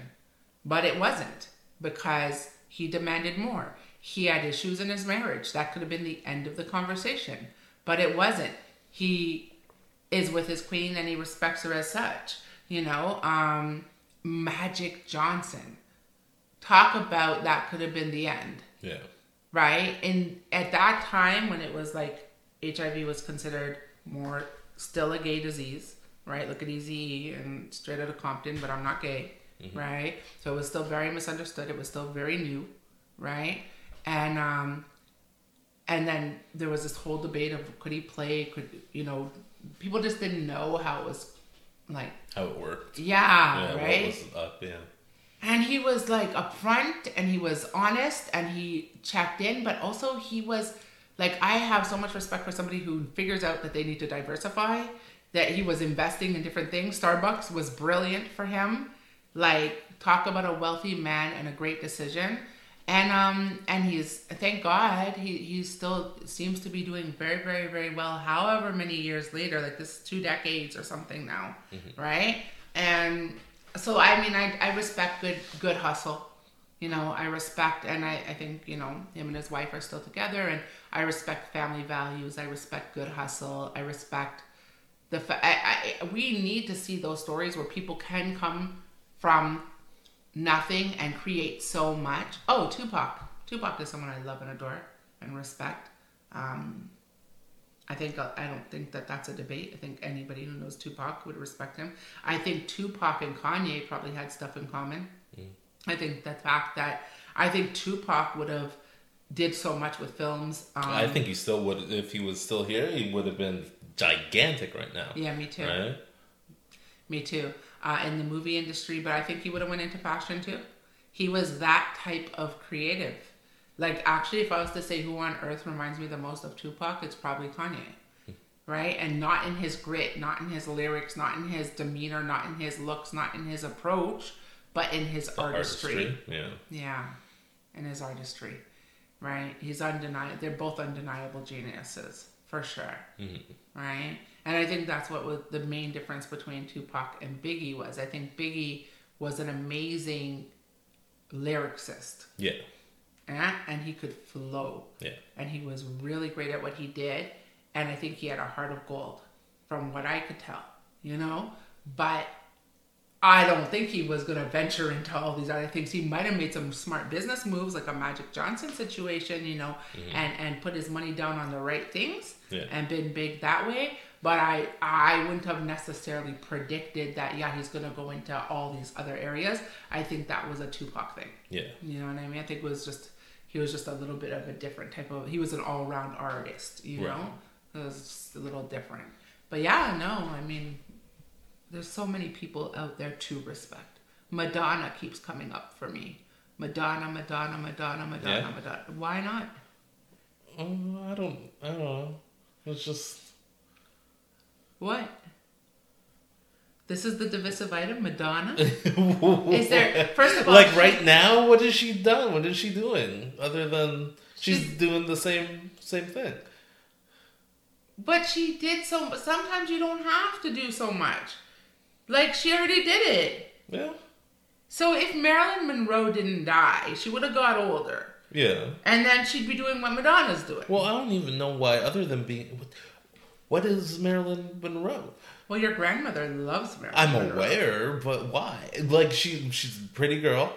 But it wasn't, because he demanded more. He had issues in his marriage. That could have been the end of the conversation. But it wasn't. He is with his queen and he respects her as such. You know, um, Magic Johnson. Talk about that could have been the end. Yeah. Right? And at that time when it was like H I V was considered more still a gay disease, right? Look at Eazy-E and Straight Outta Compton, but I'm not gay, mm-hmm. right? So it was still very misunderstood. It was still very new, right? And um, and then there was this whole debate of could he play? Could, you know, people just didn't know how it was, like how it worked. Yeah, yeah, right. What was up, yeah. And he was like upfront and he was honest and he checked in, but also he was like, I have so much respect for somebody who figures out that they need to diversify, that he was investing in different things. Starbucks was brilliant for him. Like, talk about a wealthy man and a great decision. And um and he's, thank God, he, he still seems to be doing very, very, very well, however many years later, like this two decades or something now, mm-hmm. right? And so, I mean, I I respect good good hustle, you know, I respect, and I, I think, you know, him and his wife are still together, and I respect family values, I respect good hustle, I respect the, fa- I, I, we need to see those stories where people can come from nothing and create so much. Oh, Tupac. Tupac is someone I love and adore and respect. Um, I think, I don't think that that's a debate. I think anybody who knows Tupac would respect him. I think Tupac and Kanye probably had stuff in common. Mm. I think the fact that, I think Tupac would have did so much with films. Um, I think he still would, if he was still here, he would have been gigantic right now. Yeah, me too. Right? Me too. Uh, in the movie industry, but I think he would have went into fashion too. He was that type of creative. Like, actually, if I was to say who on earth reminds me the most of Tupac, it's probably Kanye, right? And not in his grit, not in his lyrics, not in his demeanor, not in his looks, not in his approach, but in his artistry. artistry. Yeah. Yeah. In his artistry, right? He's undeniable. They're both undeniable geniuses, for sure, mm-hmm. right? And I think that's what was the main difference between Tupac and Biggie was. I think Biggie was an amazing lyricist. Yeah. And, and he could flow. Yeah. And he was really great at what he did. And I think he had a heart of gold from what I could tell, you know? But I don't think he was going to venture into all these other things. He might have made some smart business moves, like a Magic Johnson situation, you know, mm-hmm. and, and put his money down on the right things yeah. and been big that way. But I, I wouldn't have necessarily predicted that, yeah, he's going to go into all these other areas. I think that was a Tupac thing. Yeah. You know what I mean? I think it was just, he was just a little bit of a different type of, he was an all-around artist, you right. know? It was just a little different. But yeah, no, I mean, there's so many people out there to respect. Madonna keeps coming up for me. Madonna, Madonna, Madonna, Madonna, yeah. Madonna. Why not? Um, I don't, I don't know. It's just... What? This is the divisive item, Madonna? Is there, first of all... Like, she, right now, what has she done? What is she doing? Other than she's, she's doing the same same thing. But she did so... Sometimes you don't have to do so much. Like, she already did it. Yeah. So if Marilyn Monroe didn't die, she would have got older. Yeah. And then she'd be doing what Madonna's doing. Well, I don't even know why, other than being... What is Marilyn Monroe? Well, your grandmother loves Marilyn I'm Monroe. I'm aware, but why? Like, she she's a pretty girl.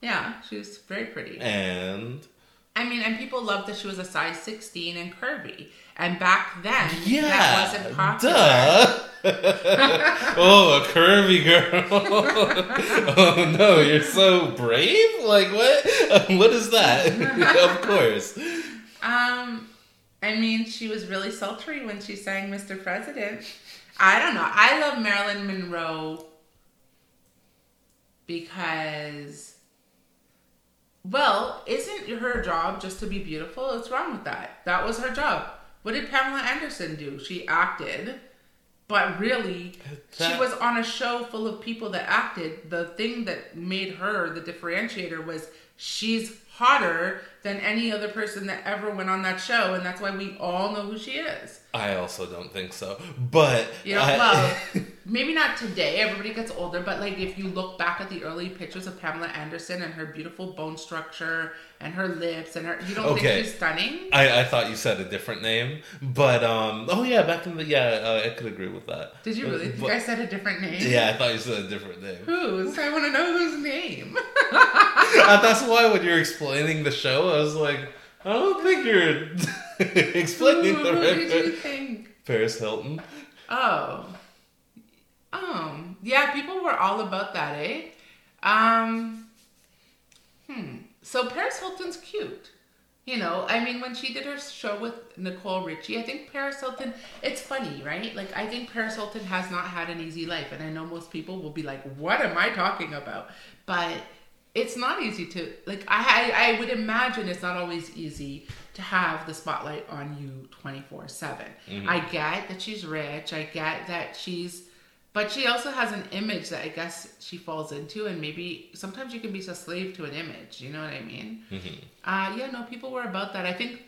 Yeah, she was very pretty. And? I mean, and people loved that she was a size sixteen and curvy. And back then, yeah, that wasn't popular. Duh. Oh, a curvy girl. Oh, no, you're so brave? Like, what? What is that? Of course. Um... I mean, she was really sultry when she sang Mister President. I don't know. I love Marilyn Monroe because, well, isn't her job just to be beautiful? What's wrong with that? That was her job. What did Pamela Anderson do? She acted, but really, that, she was on a show full of people that acted. The thing that made her the differentiator was she's hotter than any other person that ever went on that show, and that's why we all know who she is. I also don't think so, but you know, I, well, maybe not today. Everybody gets older, but like if you look back at the early pictures of Pamela Anderson and her beautiful bone structure and her lips and her, you don't okay. think she's stunning? I, I thought you said a different name, but um, oh yeah, back in the yeah, uh, I could agree with that. Did you really think but, I said a different name? Yeah, I thought you said a different name. Whose? I want to know whose name. uh, that's why when you're explaining the show, I was like, I don't think you're. Explaining Ooh, the record. Who did you think? Paris Hilton. Oh. Um. Yeah, people were all about that, eh? Um. Hmm. So Paris Hilton's cute. You know, I mean, when she did her show with Nicole Richie, I think Paris Hilton, it's funny, right? Like, I think Paris Hilton has not had an easy life. And I know most people will be like, what am I talking about? But it's not easy to, like, I, I, I would imagine it's not always easy to have the spotlight on you twenty-four seven. Mm-hmm. I get that she's rich. I get that she's, but she also has an image that I guess she falls into, and maybe sometimes you can be a slave to an image. You know what I mean? Mm-hmm. Uh, yeah, no, people were about that. I think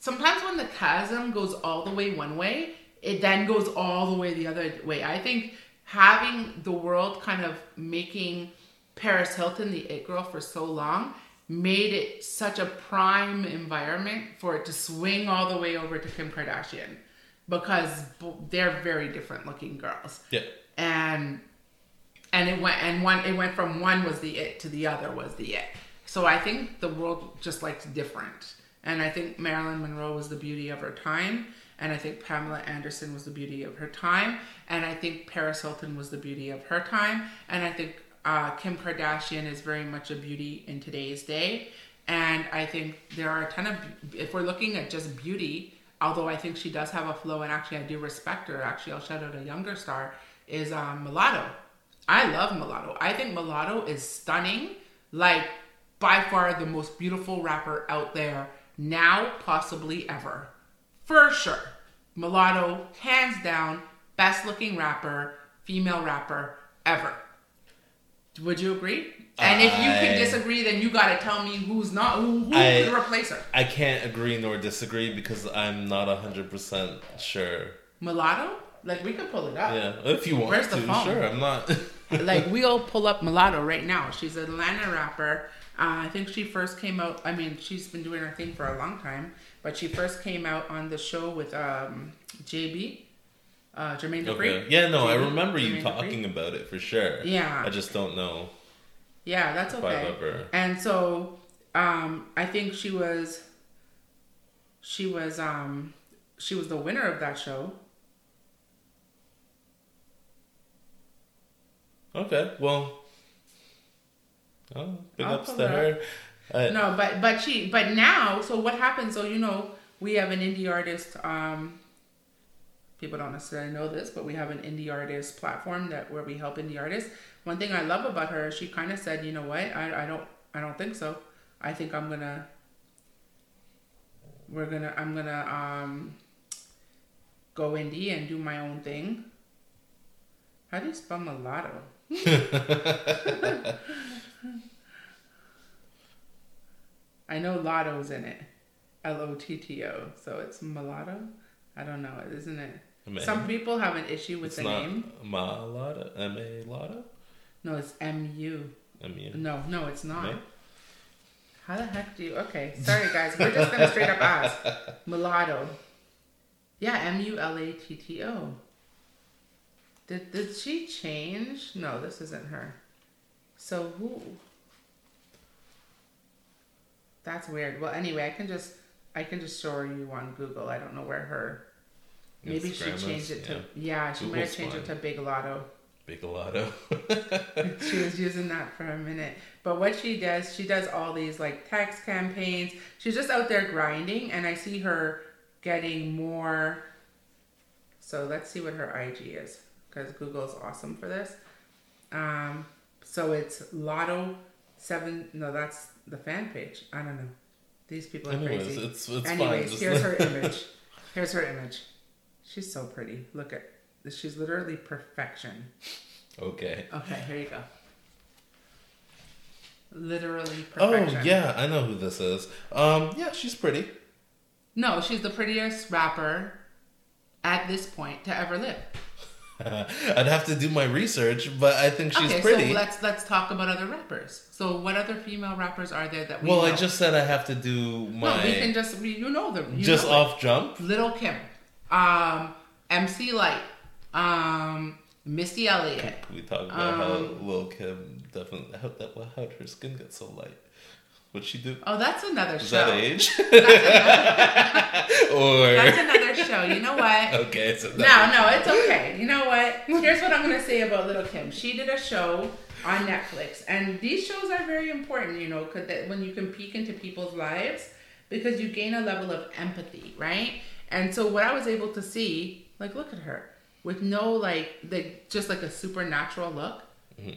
sometimes when the chasm goes all the way one way, it then goes all the way the other way. I think having the world kind of making Paris Hilton the it girl for so long made it such a prime environment for it to swing all the way over to Kim Kardashian, because they're very different looking girls. Yeah. And and it went and one it went from one was the it to the other was the it. So I think the world just likes different. And I think Marilyn Monroe was the beauty of her time, and I think Pamela Anderson was the beauty of her time, and I think Paris Hilton was the beauty of her time, and I think Uh, Kim Kardashian is very much a beauty in today's day. And I think there are a ton of, if we're looking at just beauty, although I think she does have a flow, and actually I do respect her. Actually, I'll shout out a younger star, is um, Mulatto. I love Mulatto. I think Mulatto is stunning, like by far the most beautiful rapper out there now, possibly ever. For sure. Mulatto, hands down, best looking rapper, female rapper ever. Would you agree? And if you can disagree, then you gotta tell me who's not who, who I, could replace her. I can't agree nor disagree because I'm not a hundred percent sure. Mulatto? Like we could pull it up. Yeah, if you want. Where's the to. Phone? Sure, I'm not. Like we'll pull up Mulatto right now. She's an Atlanta rapper. Uh, I think she first came out. I mean, she's been doing her thing for a long time, but she first came out on the show with um, J B. Uh, Jermaine Dupri. Okay. Yeah, no, Jermaine, I remember you Jermaine talking Dupri. About it for sure. Yeah. I just don't know. Yeah, that's okay. And so, um, I think she was, she was, um, she was the winner of that show. Okay, well, oh, big ups to her. I, no, but, but she, but now, so what happened? So, you know, we have an indie artist, um, people don't necessarily know this, but we have an indie artist platform that where we help indie artists. One thing I love about her, she kind of said, you know what? I, I don't, I don't think so. I think I'm going to, we're going to, I'm going to um, go indie and do my own thing. How do you spell Mulatto? I know Lotto's in it. L O T T O. So it's Mulatto. I don't know, isn't it? M-A. Some people have an issue with it's the not name. Mulatto? M A Lotto? No, it's M U. M U. No, no, it's not. M-A? How the heck do you... Okay, sorry guys. We're just going to straight up ask. Mulatto. Yeah, M U L A T T O. Did, did she change? No, this isn't her. So who? That's weird. Well, anyway, I can just... I can just show you on Google. I don't know where her... Maybe Instagram she changed is, it to... Yeah, yeah she Google's might have changed fine. It to Big Lotto. Bicolotto. She was using that for a minute. But what she does, she does all these like tax campaigns. She's just out there grinding, and I see her getting more. So let's see what her I G is, because Google's awesome for this. Um, so it's Lotto seven. No, that's the fan page. I don't know. These people are Anyways, crazy. It's, it's Anyways, fine. Here's her image. Here's her image. She's so pretty. Look at this. She's literally perfection. Okay. Okay, here you go. Literally perfection. Oh, yeah. I know who this is. Um, yeah, she's pretty. No, she's the prettiest rapper at this point to ever live. I'd have to do my research, but I think she's okay, pretty. Okay, so let's let's talk about other rappers. So, what other female rappers are there that we? Well, know? I just said I have to do my. No, we can just we, you know them. You just know off them. Jump. Little Kim, um, M C Light, um, Missy Elliott. We talked about um, how Lil Kim definitely how that how did her skin get so light. What'd she do? Oh, that's another Is show. Is that age? That's another, or... that's another show. You know what? Okay. It's another no, no, it's okay. You know what? Here's what I'm going to say about Little Kim. She did a show on Netflix. And these shows are very important, you know, because when you can peek into people's lives, because you gain a level of empathy, right? And so what I was able to see, like, look at her. With no, like, the, just like a supernatural look.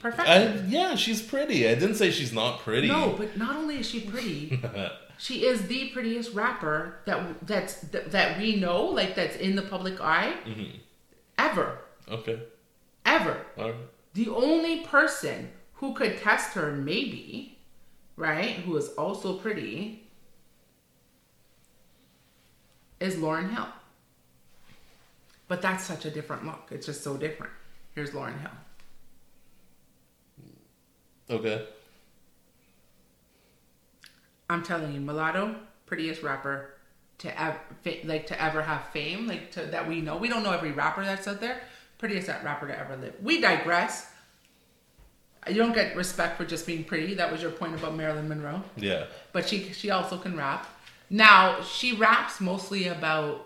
Perfect. Yeah, she's pretty. I didn't say she's not pretty. No, but not only is she pretty, she is the prettiest rapper that that's that, that we know, like that's in the public eye, mm-hmm. ever. Okay. Ever. All right. The only person who could test her, maybe, right, who is also pretty, is Lauryn Hill. But that's such a different look. It's just so different. Here's Lauryn Hill. Okay. I'm telling you, Mulatto, prettiest rapper to ever, like to ever have fame, like to, that we know. We don't know every rapper that's out there. Prettiest rapper to ever live. We digress. You don't get respect for just being pretty. That was your point about Marilyn Monroe. Yeah. But she she also can rap. Now she raps mostly about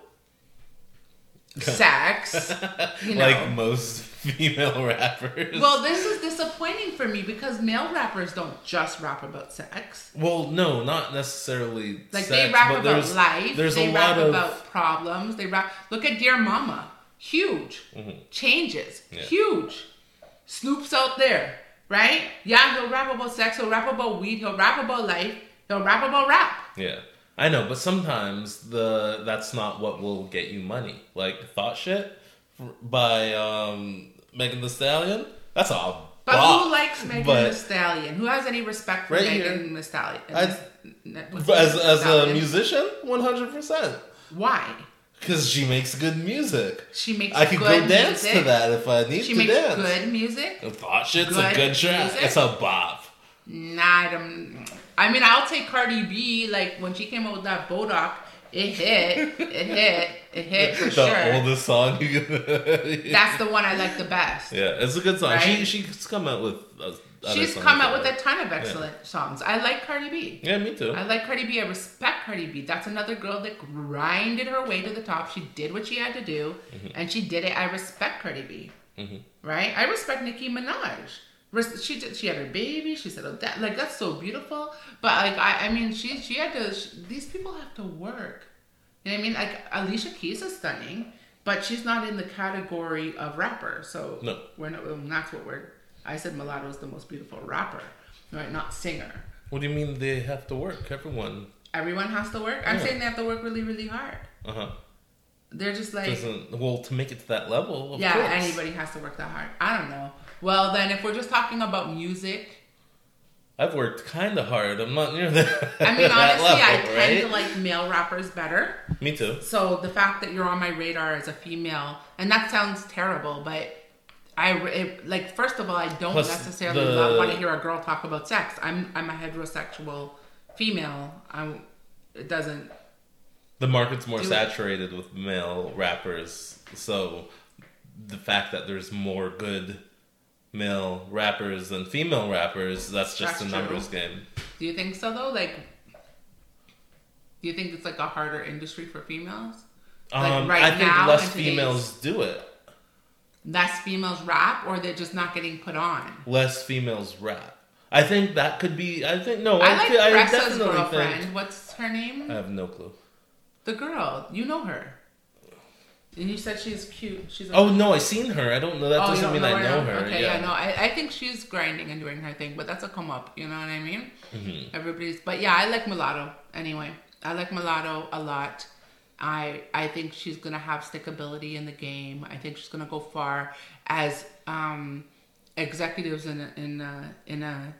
sex, you know. Like most female rappers. Well, this is disappointing for me because male rappers don't just rap about sex. Well, no, not necessarily. Like sex, they rap but about there's, life. There's they a rap lot of about problems. They rap. Look at Dear Mama, huge mm-hmm. changes, yeah. huge. Snoop's out there, right? Yeah, he'll rap about sex. He'll rap about weed. He'll rap about life. He'll rap about rap. Yeah. I know, but sometimes the that's not what will get you money. Like Thought Shit by um, Megan Thee Stallion. That's a bop. But who likes Megan but, Thee Stallion? Who has any respect for right Megan here, Thee Stallion? I, as as a musician, one hundred percent. Why? Because she makes good music. She makes. I could good go dance music. To that if I need she to makes dance. Good music. And Thought Shit's good a good track. Music. It's a bop. Nah, I don't. I mean, I'll take Cardi B, like, when she came out with that Bodak, it hit, it hit, it hit for the sure. The oldest song. That's the one I like the best. Yeah, it's a good song. Right? She, she's come out with... She's come out with a ton of excellent yeah. songs. I like Cardi B. Yeah, me too. I like Cardi B. I respect Cardi B. That's another girl that grinded her way to the top. She did what she had to do, mm-hmm. and she did it. I respect Cardi B. Mm-hmm. Right? I respect Nicki Minaj. She did, she had her baby. She said, "Oh, that like that's so beautiful." But like I, I mean, she she had to. She, these people have to work. You know what I mean? Like Alicia Keys is stunning, but she's not in the category of rapper. So no, we're not. That's what we're. I said Mulatto is the most beautiful rapper, right? Not singer. What do you mean they have to work? Everyone. Everyone has to work. I'm yeah. saying they have to work really, really hard. Uh huh. They're just like Doesn't, well to make it to that level. Of yeah, course. Anybody has to work that hard. I don't know. Well, then, if we're just talking about music... I've worked kind of hard. I'm not near that I mean, honestly, level, I tend right? to like male rappers better. Me too. So, the fact that you're on my radar as a female... And that sounds terrible, but... I it, Like, first of all, I don't Plus necessarily the... want to hear a girl talk about sex. I'm I'm a heterosexual female. I'm, it doesn't... The market's more saturated it. with male rappers. So, the fact that there's more good... male rappers and female rappers, that's just that's a numbers true. game. Do you think so, though? Like, do you think it's like a harder industry for females? Like, um, right I think now, less females do it. less females rap, or they're just not getting put on? Less females rap. I think that could be, I think, no. I, I like Rexa's girlfriend. Think, What's her name? I have no clue. The girl. You know her. And you said she's cute. She's. Oh, no, I've seen her. I don't know. That oh, doesn't mean I know her. her. Okay, yeah, yeah no. I, I think she's grinding and doing her thing, but that's a come up. You know what I mean? Mm-hmm. Everybody's, but yeah, I like Mulatto. Anyway, I like Mulatto a lot. I I think she's going to have stickability in the game. I think she's going to go far as um, executives in a, in a, in a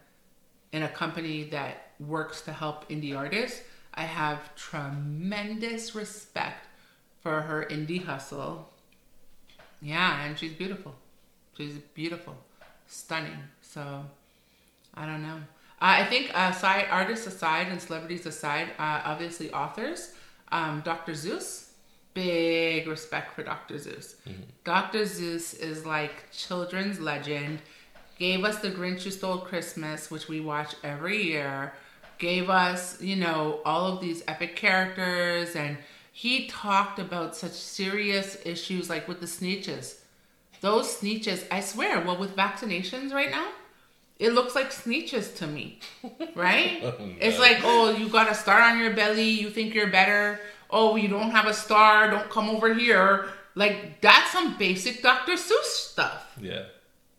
in a company that works to help indie artists. I have tremendous respect for her indie hustle. Yeah, and she's beautiful. She's beautiful. Stunning. So, I don't know. Uh, I think aside, artists aside and celebrities aside, uh, obviously authors, um, Doctor Seuss, big respect for Doctor Seuss. Mm-hmm. Doctor Seuss is like children's legend. Gave us The Grinch Who Stole Christmas, which we watch every year. Gave us, you know, all of these epic characters, and he talked about such serious issues, like with the sneetches. Those sneetches, I swear, well, with vaccinations right now, it looks like sneetches to me, right? Oh, no. It's like, oh, you got a star on your belly, you think you're better. Oh, you don't have a star, don't come over here. Like, that's some basic Doctor Seuss stuff. Yeah.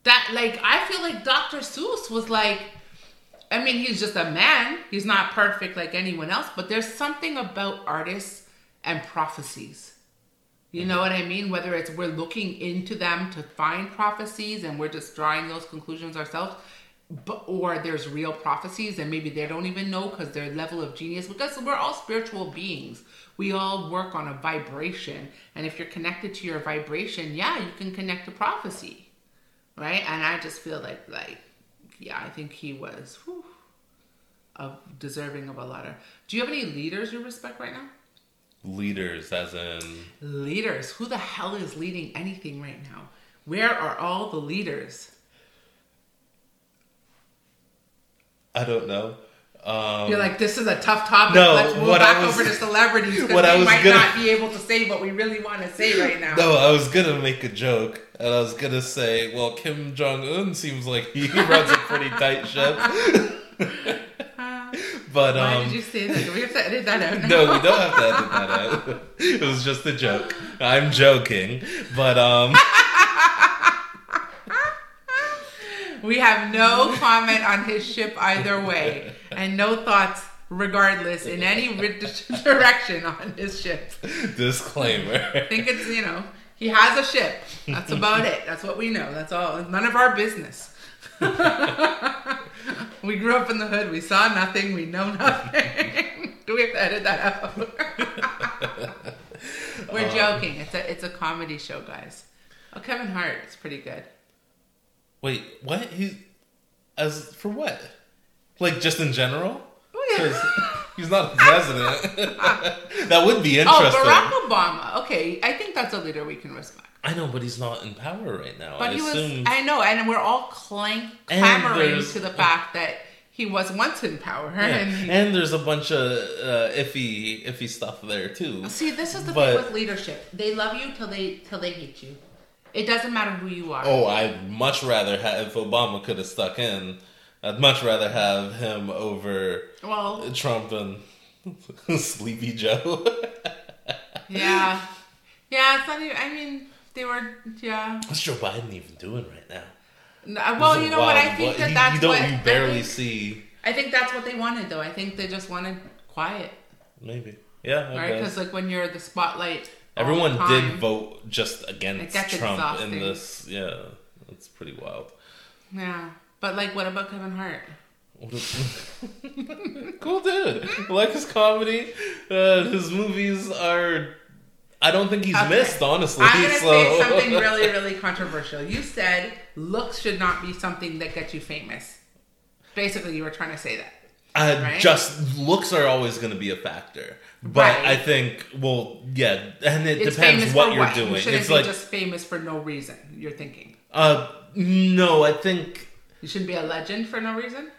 That, like, I feel like Doctor Seuss was like, I mean, he's just a man. He's not perfect like anyone else, but there's something about artists and prophecies. You mm-hmm. know what I mean? Whether it's we're looking into them to find prophecies and we're just drawing those conclusions ourselves, but, or there's real prophecies and maybe they don't even know because their level of genius, because we're all spiritual beings. We all work on a vibration. And if you're connected to your vibration, yeah, you can connect to prophecy. Right? And I just feel like, like, yeah, I think he was whew, of deserving of a lot of. Do you have any leaders you respect right now? Leaders, as in... Leaders. Who the hell is leading anything right now? Where are all the leaders? I don't know. Um, You're like, this is a tough topic. No, Let's move back was, over to celebrities because we might gonna, not be able to say what we really want to say right now. No, I was going to make a joke. And I was going to say, well, Kim Jong-un seems like he runs a pretty tight ship. But, Why um, did you say that? Do we have to edit that out now? No, we don't have to edit that out. It was just a joke. I'm joking. But um, we have no comment on his ship either way. And no thoughts regardless in any direction on his ship. Disclaimer. I think it's, you know, he has a ship. That's about it. That's what we know. That's all. It's none of our business. We grew up in the hood. We saw nothing. We know nothing. Do we have to edit that out? We're um, joking. It's a it's a comedy show, guys. Oh, Kevin Hart is pretty good. Wait, what? He's as for what? Like just in general? Oh, yeah. He's not a president. That would be interesting. Oh, Barack Obama. Okay, I think that's a leader we can respect. I know, but he's not in power right now. But I he assumed... was. I know, and we're all clank, clamoring to the fact that he was once in power. Yeah. And, he... and there's a bunch of uh, iffy, iffy stuff there too. See, this is the but... thing with leadership: they love you till they till they hate you. It doesn't matter who you are. Oh, I'd much rather have if Obama could have stuck in. I'd much rather have him over well, Trump and Sleepy Joe. Yeah, yeah. It's not even. I mean. They were, yeah. What's Joe Biden even doing right now? No, well, you know what? I think that that's what... You barely see... I think that's what they wanted, though. I think they just wanted quiet. Maybe. Yeah, I Right? Because, like, when you're the spotlight... Everyone did vote just against Trump in this. Yeah. It's pretty wild. Yeah. But, like, what about Kevin Hart? Cool dude. I like his comedy. Uh, his movies are... I don't think he's okay. missed, honestly. I'm going to so. say something really, really controversial. You said looks should not be something that gets you famous. Basically, you were trying to say that. Uh, right? Just looks are always going to be a factor. But right. I think, well, yeah, and it it's depends what you're what? doing. You shouldn't it's be like, just famous for no reason, you're thinking. Uh, no, I think... You shouldn't be a legend for no reason?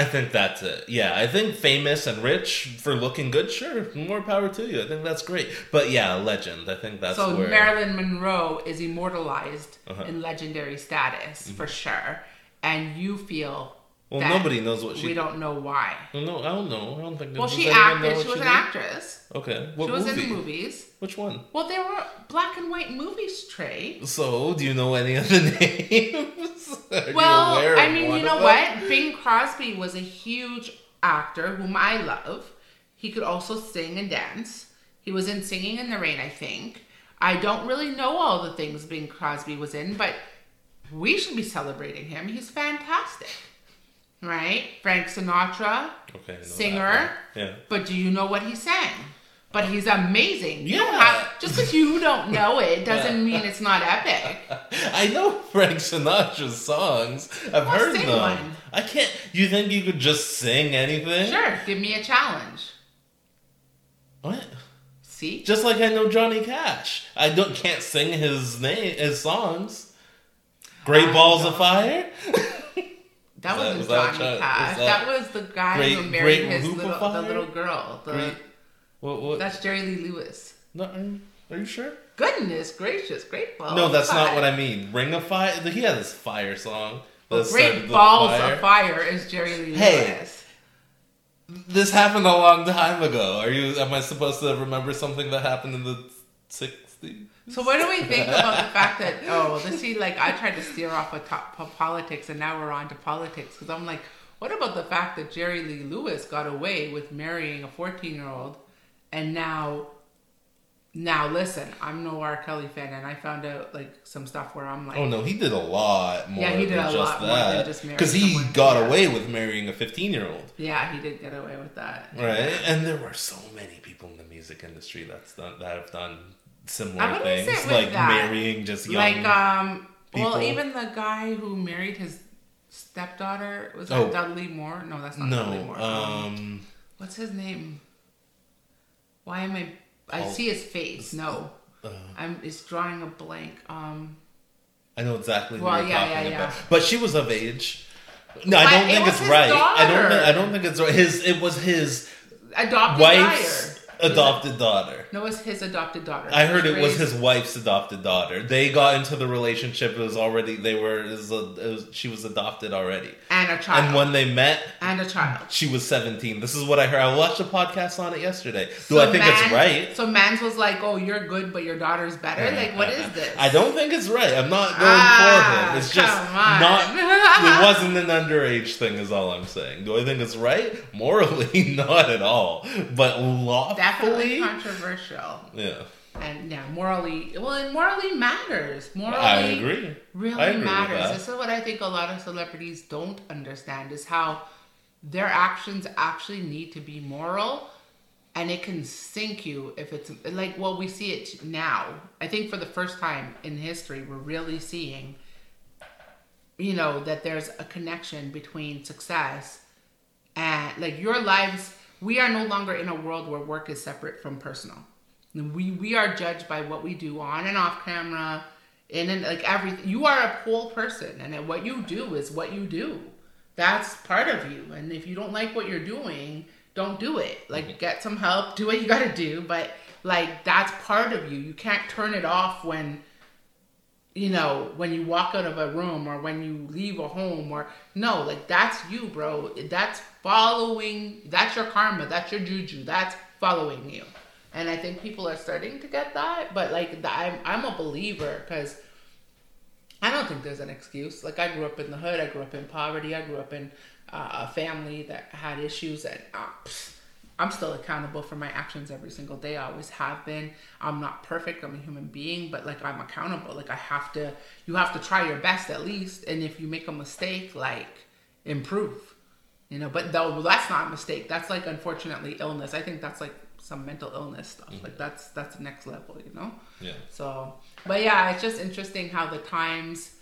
I think that's it. Yeah, I think famous and rich for looking good, sure, more power to you. I think that's great. But yeah, legend. I think that's so where... Marilyn Monroe is immortalized uh-huh. in legendary status, mm-hmm. for sure. And you feel well, that nobody knows what she... We don't know why. Well, no, I don't know. I don't think... Well, she acted. She was she an did? actress. Okay. What she was movie? in movies. Which one? Well, they were black and white movies, Trey. So, do you know any of the names? Are well, you aware I mean, you know what? Bing Crosby was a huge actor whom I love. He could also sing and dance. He was in Singing in the Rain, I think. I don't really know all the things Bing Crosby was in, but we should be celebrating him. He's fantastic. Right? Frank Sinatra, okay, singer. Yeah. But do you know what he sang? But he's amazing. You yeah. Have, just because you don't know it doesn't mean it's not epic. I know Frank Sinatra's songs. I've well, heard sing them. One. I can't. You think you could just sing anything? Sure. Give me a challenge. What? See? Just like I know Johnny Cash. I don't can't sing his name his songs. Great I Balls of Fire. That wasn't Johnny Cash. That, that was the guy great, who married his little the little girl. The, great, What, what? That's Jerry Lee Lewis. No, are you sure? Goodness gracious, Great Balls. No, that's not what I mean. Ring of Fire. He had this fire song. Well, Great Balls fire. of Fire is Jerry Lee hey, Lewis. This happened a long time ago. Are you? Am I supposed to remember something that happened in the sixties? So what do we think about the fact that oh, this see like I tried to steer off of top of politics, and now we're on to politics because I'm like, what about the fact that Jerry Lee Lewis got away with marrying a fourteen-year-old? And now, now listen, I'm no R. Kelly fan, and I found out like some stuff where I'm like, oh no, he did a lot more. Yeah, he did than a lot that. more than just marrying. Because he got there. away with marrying a fifteen-year-old. Yeah, he did get away with that. Right, yeah. And there were so many people in the music industry that's done, that have done similar things, like that. marrying just young. Like um, people. Well, even the guy who married his stepdaughter was that oh. Dudley Moore? No, that's not no, Dudley Moore. Um, what's his name? Why am I... I oh, see his face. No. Uh, I'm. It's drawing a blank. Um, I know exactly well, what you're yeah, talking yeah, about. Yeah. But she was of age. No, I don't, it think it's right. I don't, I don't think it's right. I don't think it's right. It was his adopted wife's daughter. adopted daughter. No, it was his adopted daughter. I heard it was his wife's adopted daughter. They got into the relationship. It was already... They were... It was, it was, she was adopted already. And a child. And when they met... And a child. She was seventeen. This is what I heard. I watched a podcast on it yesterday. Do so I think man, it's right? So Mans was like, oh, you're good, but your daughter's better? Uh, like, what uh, is this? I don't think it's right. I'm not going ah, for him. It's just on. not... It wasn't an underage thing is all I'm saying. Do I think it's right? Morally, not at all. But lawfully... Definitely controversial. Yeah. And yeah, morally, well, it morally matters. Morally, I agree. Really I agree matters. This is what I think a lot of celebrities don't understand is how their actions actually need to be moral, and it can sink you if it's like, well, we see it now. I think for the first time in history, we're really seeing, you know, that there's a connection between success and like your lives. We are no longer in a world where work is separate from personal. We we are judged by what we do on and off camera, in and like everything. You are a whole person, and what you do is what you do. That's part of you. And if you don't like what you're doing, don't do it. Like mm-hmm. get some help, do what you gotta do. But like that's part of you. You can't turn it off when you know when you walk out of a room or when you leave a home or no. Like that's you, bro. That's following, that's your karma, that's your juju, that's following you. And I think people are starting to get that, but like the, I'm, I'm a believer because I don't think there's an excuse. Like I grew up in the hood, I grew up in poverty, I grew up in uh, a family that had issues, and uh, pfft, I'm still accountable for my actions every single day. I always have been. I'm not perfect, I'm a human being, but like I'm accountable. Like I have to, you have to try your best at least, and if you make a mistake, like improve. You know, but though that's not a mistake. That's like, unfortunately, illness. I think that's like some mental illness stuff. Mm-hmm. Like that's that's next level, you know? Yeah. So, but yeah, it's just interesting how the times,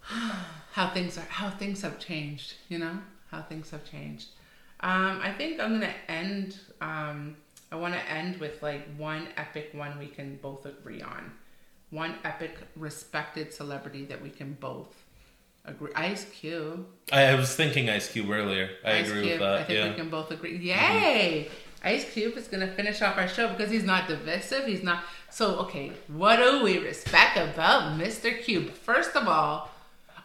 how things are, how things have changed, you know? How things have changed. Um, I think I'm going to end, um, I want to end with like one epic one we can both agree on. One epic respected celebrity that we can both Agree. Ice Cube. I, I was thinking Ice Cube earlier. I Ice agree Cube, with that. I think yeah. we can both agree. Yay! Mm-hmm. Ice Cube is going to finish off our show because he's not divisive. He's not. So, okay, what do we respect about Mister Cube? First of all,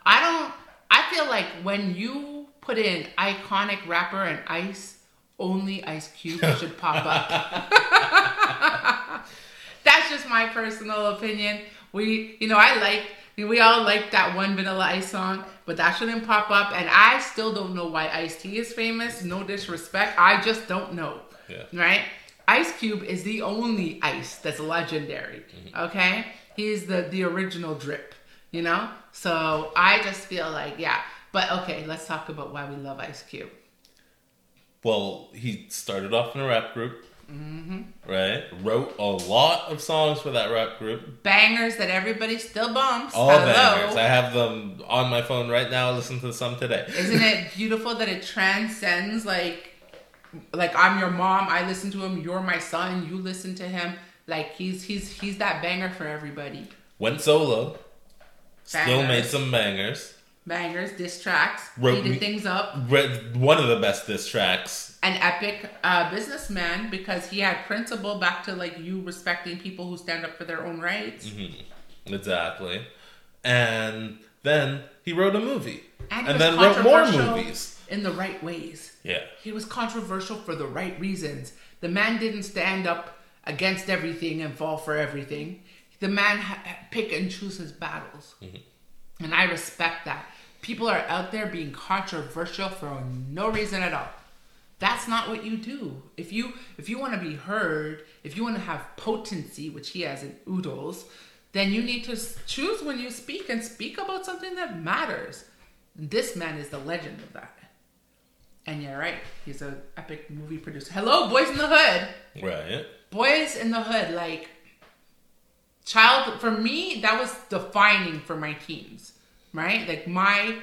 I don't. I feel like when you put in iconic rapper and Ice, only Ice Cube should pop up. That's just my personal opinion. We, you know, I like. We all like that one Vanilla Ice song, but that shouldn't pop up. And I still don't know why Ice-T is famous. No disrespect. I just don't know. Yeah. Right? Ice Cube is the only Ice that's legendary. Mm-hmm. Okay? He's the, the original drip, you know? So I just feel like, yeah. But okay, let's talk about why we love Ice Cube. Well, he started off in a rap group. Mm-hmm. Right? Wrote a lot of songs for that rap group. Bangers that everybody still bumps. All Hello. Bangers. I have them on my phone right now. I listen to some today. Isn't it beautiful that it transcends like, like I'm your mom. I listen to him. You're my son. You listen to him. Like he's he's he's that banger for everybody. Went solo. Bangers. Still made some bangers. Bangers, diss tracks, heated things up. Read one of the best diss tracks. An epic uh, businessman because he had principle back to like you respecting people who stand up for their own rights. Mm-hmm. Exactly. And then he wrote a movie. And, and then wrote more movies. In the right ways. Yeah. He was controversial for the right reasons. The man didn't stand up against everything and fall for everything. The man ha- pick and choose his battles. Mm-hmm. And I respect that. People are out there being controversial for no reason at all. That's not what you do. If you if you want to be heard, if you want to have potency, which he has in oodles, then you need to choose when you speak and speak about something that matters. And this man is the legend of that. And you're right. He's an epic movie producer. Hello, Boys in the Hood. Right. Boys in the Hood, like, child, for me, that was defining for my teens. Right? Like my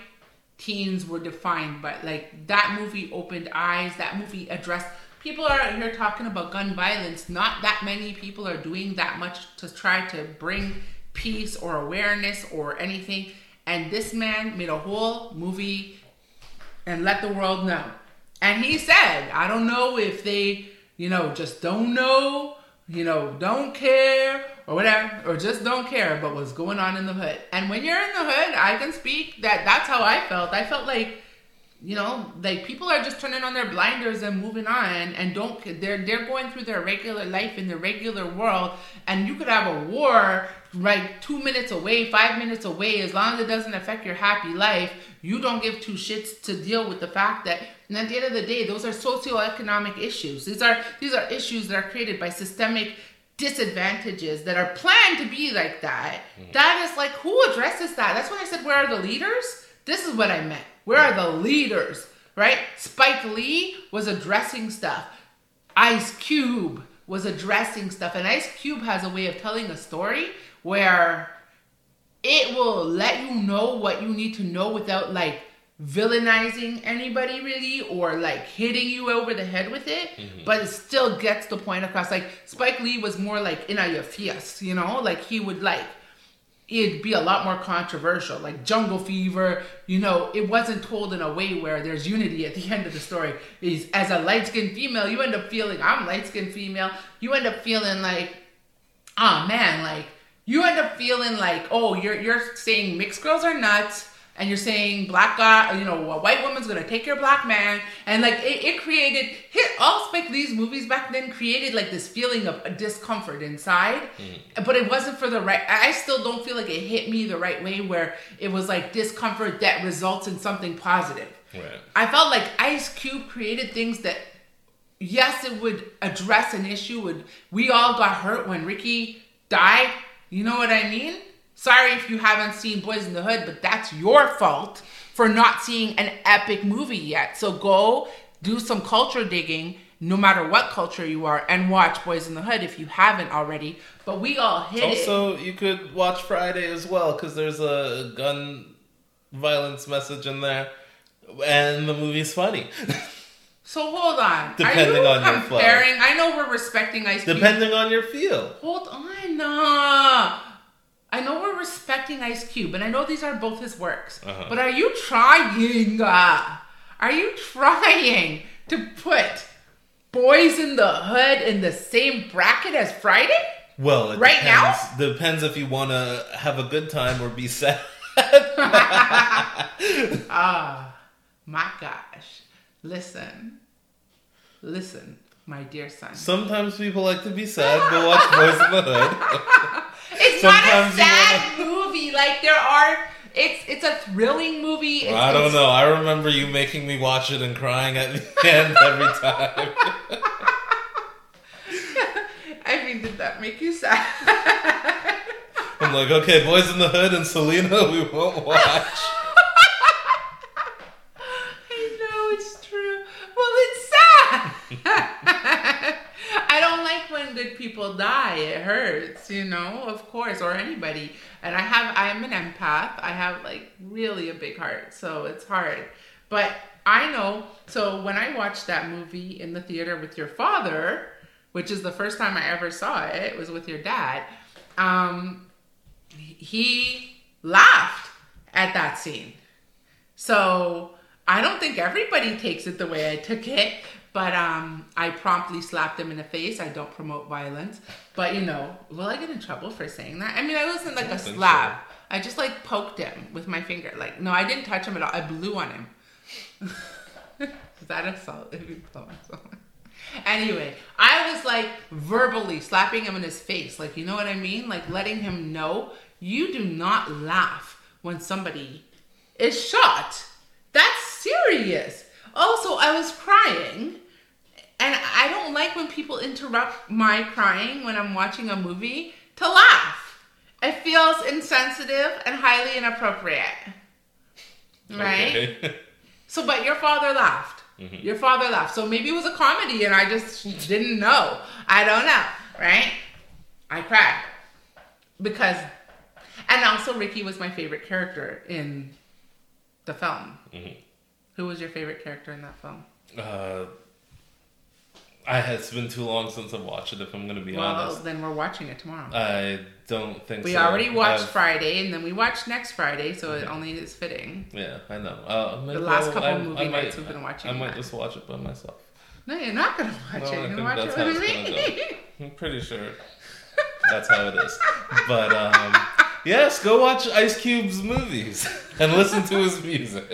teens were defined by like that movie opened eyes. That movie addressed people are out here talking about gun violence. Not that many people are doing that much to try to bring peace or awareness or anything. And this man made a whole movie and let the world know. And he said, I don't know if they, you know, just don't know, you know, don't care. Or whatever, or just don't care about what's going on in the hood. And when you're in the hood, I can speak that that's how I felt. I felt like, you know, like people are just turning on their blinders and moving on and don't, they're they're going through their regular life in the regular world. And you could have a war like two minutes away, five minutes away, as long as it doesn't affect your happy life. You don't give two shits to deal with the fact that, and at the end of the day, those are socioeconomic issues. These are these are issues that are created by systemic disadvantages that are planned to be like that. Mm-hmm. That is like, who addresses that? That's when I said, where are the leaders? This is what I meant. Where are the leaders, right? Spike Lee was addressing stuff. Ice Cube was addressing stuff. And Ice Cube has a way of telling a story where it will let you know what you need to know without like villainizing anybody really or like hitting you over the head with it, mm-hmm. but it still gets the point across. Like Spike Lee was more like in your face, you know, like he would like it'd be a lot more controversial, like Jungle Fever, you know, it wasn't told in a way where there's unity at the end of the story. Is as a light-skinned female, you end up feeling I'm light-skinned female, you end up feeling like ah oh, man, like you end up feeling like oh you're you're saying mixed girls are nuts. And you're saying black guy, you know, a white woman's gonna take your black man, and like it, it created hit all Spike Lee's movies back then created like this feeling of discomfort inside, mm. but it wasn't for the right. I still don't feel like it hit me the right way where it was like discomfort that results in something positive. Right. I felt like Ice Cube created things that, yes, it would address an issue. Would we all got hurt when Ricky died? You know what I mean? Sorry if you haven't seen Boys in the Hood, but that's your fault for not seeing an epic movie yet. So go do some culture digging, no matter what culture you are, and watch Boys in the Hood if you haven't already. But we all hit also, it. Also, you could watch Friday as well, because there's a gun violence message in there, and the movie's funny. So hold on. Depending on your flow. I know we're respecting Ice Cube. Depending on your feel. Hold on. Uh, I know we're respecting Ice Cube, and I know these are both his works, uh-huh. but are you trying, uh, are you trying to put Boys in the Hood in the same bracket as Friday? Well, it right depends. now? Depends if you want to have a good time or be sad. Ah, oh, my gosh. Listen. Listen, my dear son. Sometimes people like to be sad, but watch Boys in the Hood. It's Sometimes not a sad wanna... movie. Like, there are... It's it's a thrilling movie. It's, I don't know. I remember you making me watch it and crying at the end every time. I mean, did that make you sad? I'm like, okay, Boys in the Hood and Selena, we won't watch. I know, it's true. Well, it's sad. I don't like when good people die. It hurts, you know, of course, or anybody. And I have, I am an empath. I have like really a big heart, so it's hard. But I know, so when I watched that movie in the theater with your father, which is the first time I ever saw it, it was with your dad, um, he laughed at that scene. So I don't think everybody takes it the way I took it. But um, I promptly slapped him in the face. I don't promote violence. But, you know, will I get in trouble for saying that? I mean, I wasn't like I a slap. So. I just, like, poked him with my finger. Like, no, I didn't touch him at all. I blew on him. Is that assault? If you blow on someone. Anyway, I was, like, verbally slapping him in his face. Like, you know what I mean? Like, letting him know you do not laugh when somebody is shot. That's serious. Also, I was crying. And I don't like when people interrupt my crying when I'm watching a movie to laugh. It feels insensitive and highly inappropriate. Right? Okay. So, but your father laughed. Mm-hmm. Your father laughed. So maybe it was a comedy and I just didn't know. I don't know. Right? I cried. Because, and also Ricky was my favorite character in the film. Mm-hmm. Who was your favorite character in that film? Uh... I had, it's been too long since I've watched it, if I'm going to be well, honest. Well, then we're watching it tomorrow. I don't think we so. We already watched I've... Friday, and then we watched next Friday, so yeah. It only is fitting. Yeah, I know. Uh, the last couple I, movie I might, nights we've been watching. I might that. just watch it by myself. No, you're not going to watch no, it. You're going to watch it with me. I'm pretty sure that's how it is. But, um... yes, go watch Ice Cube's movies and listen to his music.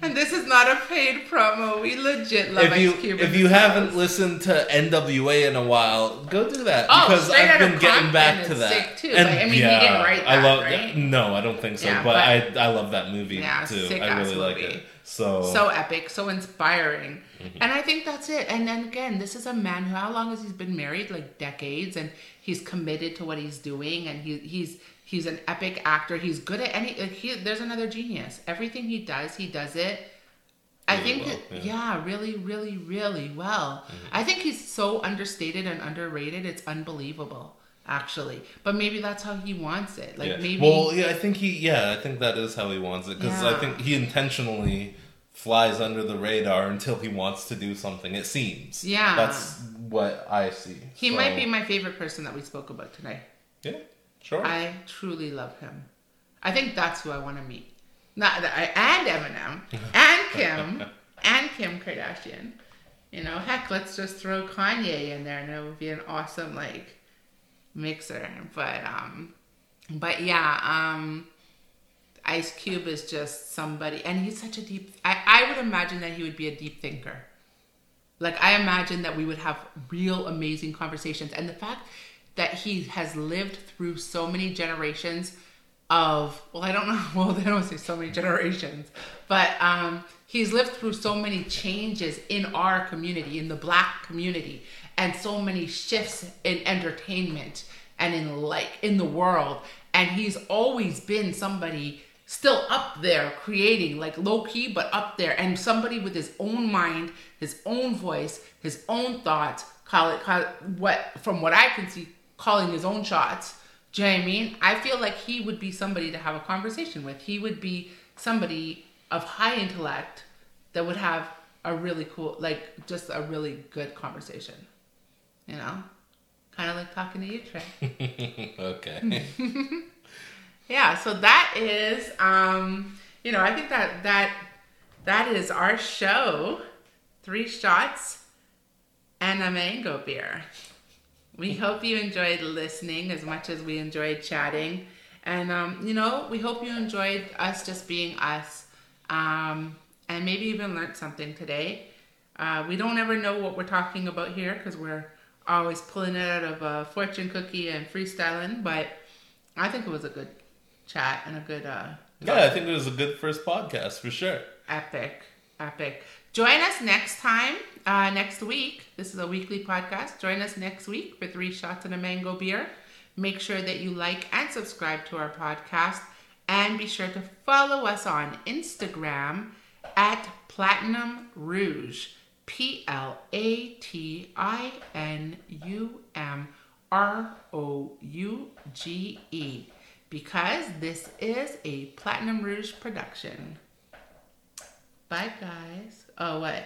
And this is not a paid promo. We legit love Ice Cube. If you haven't listened to N W A in a while, go do that. Oh, because I've been getting back to that. Sick too. And, like, I mean, yeah, he didn't write that, I love, right? No, I don't think so. Yeah, but, but I, I love that movie yeah, too. Sick I really like movie. it. So so epic, so inspiring. Mm-hmm. And I think that's it. And then again, this is a man who, how long has he been married? Like decades. And he's committed to what he's doing. And he he's... He's an epic actor. He's good at any... Like he, there's another genius. Everything he does, he does it. I really think... Well, that, yeah. yeah, really, really, really well. Mm-hmm. I think he's so understated and underrated. It's unbelievable, actually. But maybe that's how he wants it. Like yeah. maybe... Well, yeah, I think he... Yeah, I think that is how he wants it. Because yeah. I think he intentionally flies under the radar until he wants to do something, it seems. Yeah. That's what I see. He so. might be my favorite person that we spoke about today. Yeah. Sure. I truly love him. I think that's who I want to meet. Not that I, and Eminem, and Kim, and Kim Kardashian. You know, heck, let's just throw Kanye in there, and it would be an awesome like mixer. But um, but yeah, um, Ice Cube is just somebody, and he's such a deep. I, I would imagine that he would be a deep thinker. Like I imagine that we would have real amazing conversations, and the fact that he has lived through so many generations of, well, I don't know, well, they don't say so many generations, but um, he's lived through so many changes in our community, in the Black community, and so many shifts in entertainment and in like in the world. And he's always been somebody still up there creating, like low key, but up there, and somebody with his own mind, his own voice, his own thoughts, call it, call it what, from what I can see, calling his own shots. Do you know what I mean? I feel like he would be somebody to have a conversation with. He would be somebody of high intellect that would have a really cool, like just a really good conversation. You know? Kind kind of like talking to you today. Okay. Yeah, so that is, um, you know, I think that that that is our show, Three Shots and a Mango Beer. We hope you enjoyed listening as much as we enjoyed chatting. And, um, you know, we hope you enjoyed us just being us, um, and maybe even learned something today. Uh, we don't ever know what we're talking about here because we're always pulling it out of a fortune cookie and freestyling. But I think it was a good chat and a good... Uh, yeah, I think it was a good first podcast for sure. Epic. Epic. Join us next time, uh, next week. This is a weekly podcast. Join us next week for Three Shots and a Mango Beer. Make sure that you like and subscribe to our podcast. And be sure to follow us on Instagram at Platinum Rouge. P L A T I N U M R O U G E. Because this is a Platinum Rouge production. Bye, guys. Oh, what?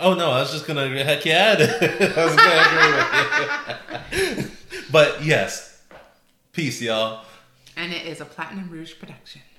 Oh, no, I was just going to... Heck yeah. I was going to agree with you. But, yes. Peace, y'all. And it is a Platinum Rouge production.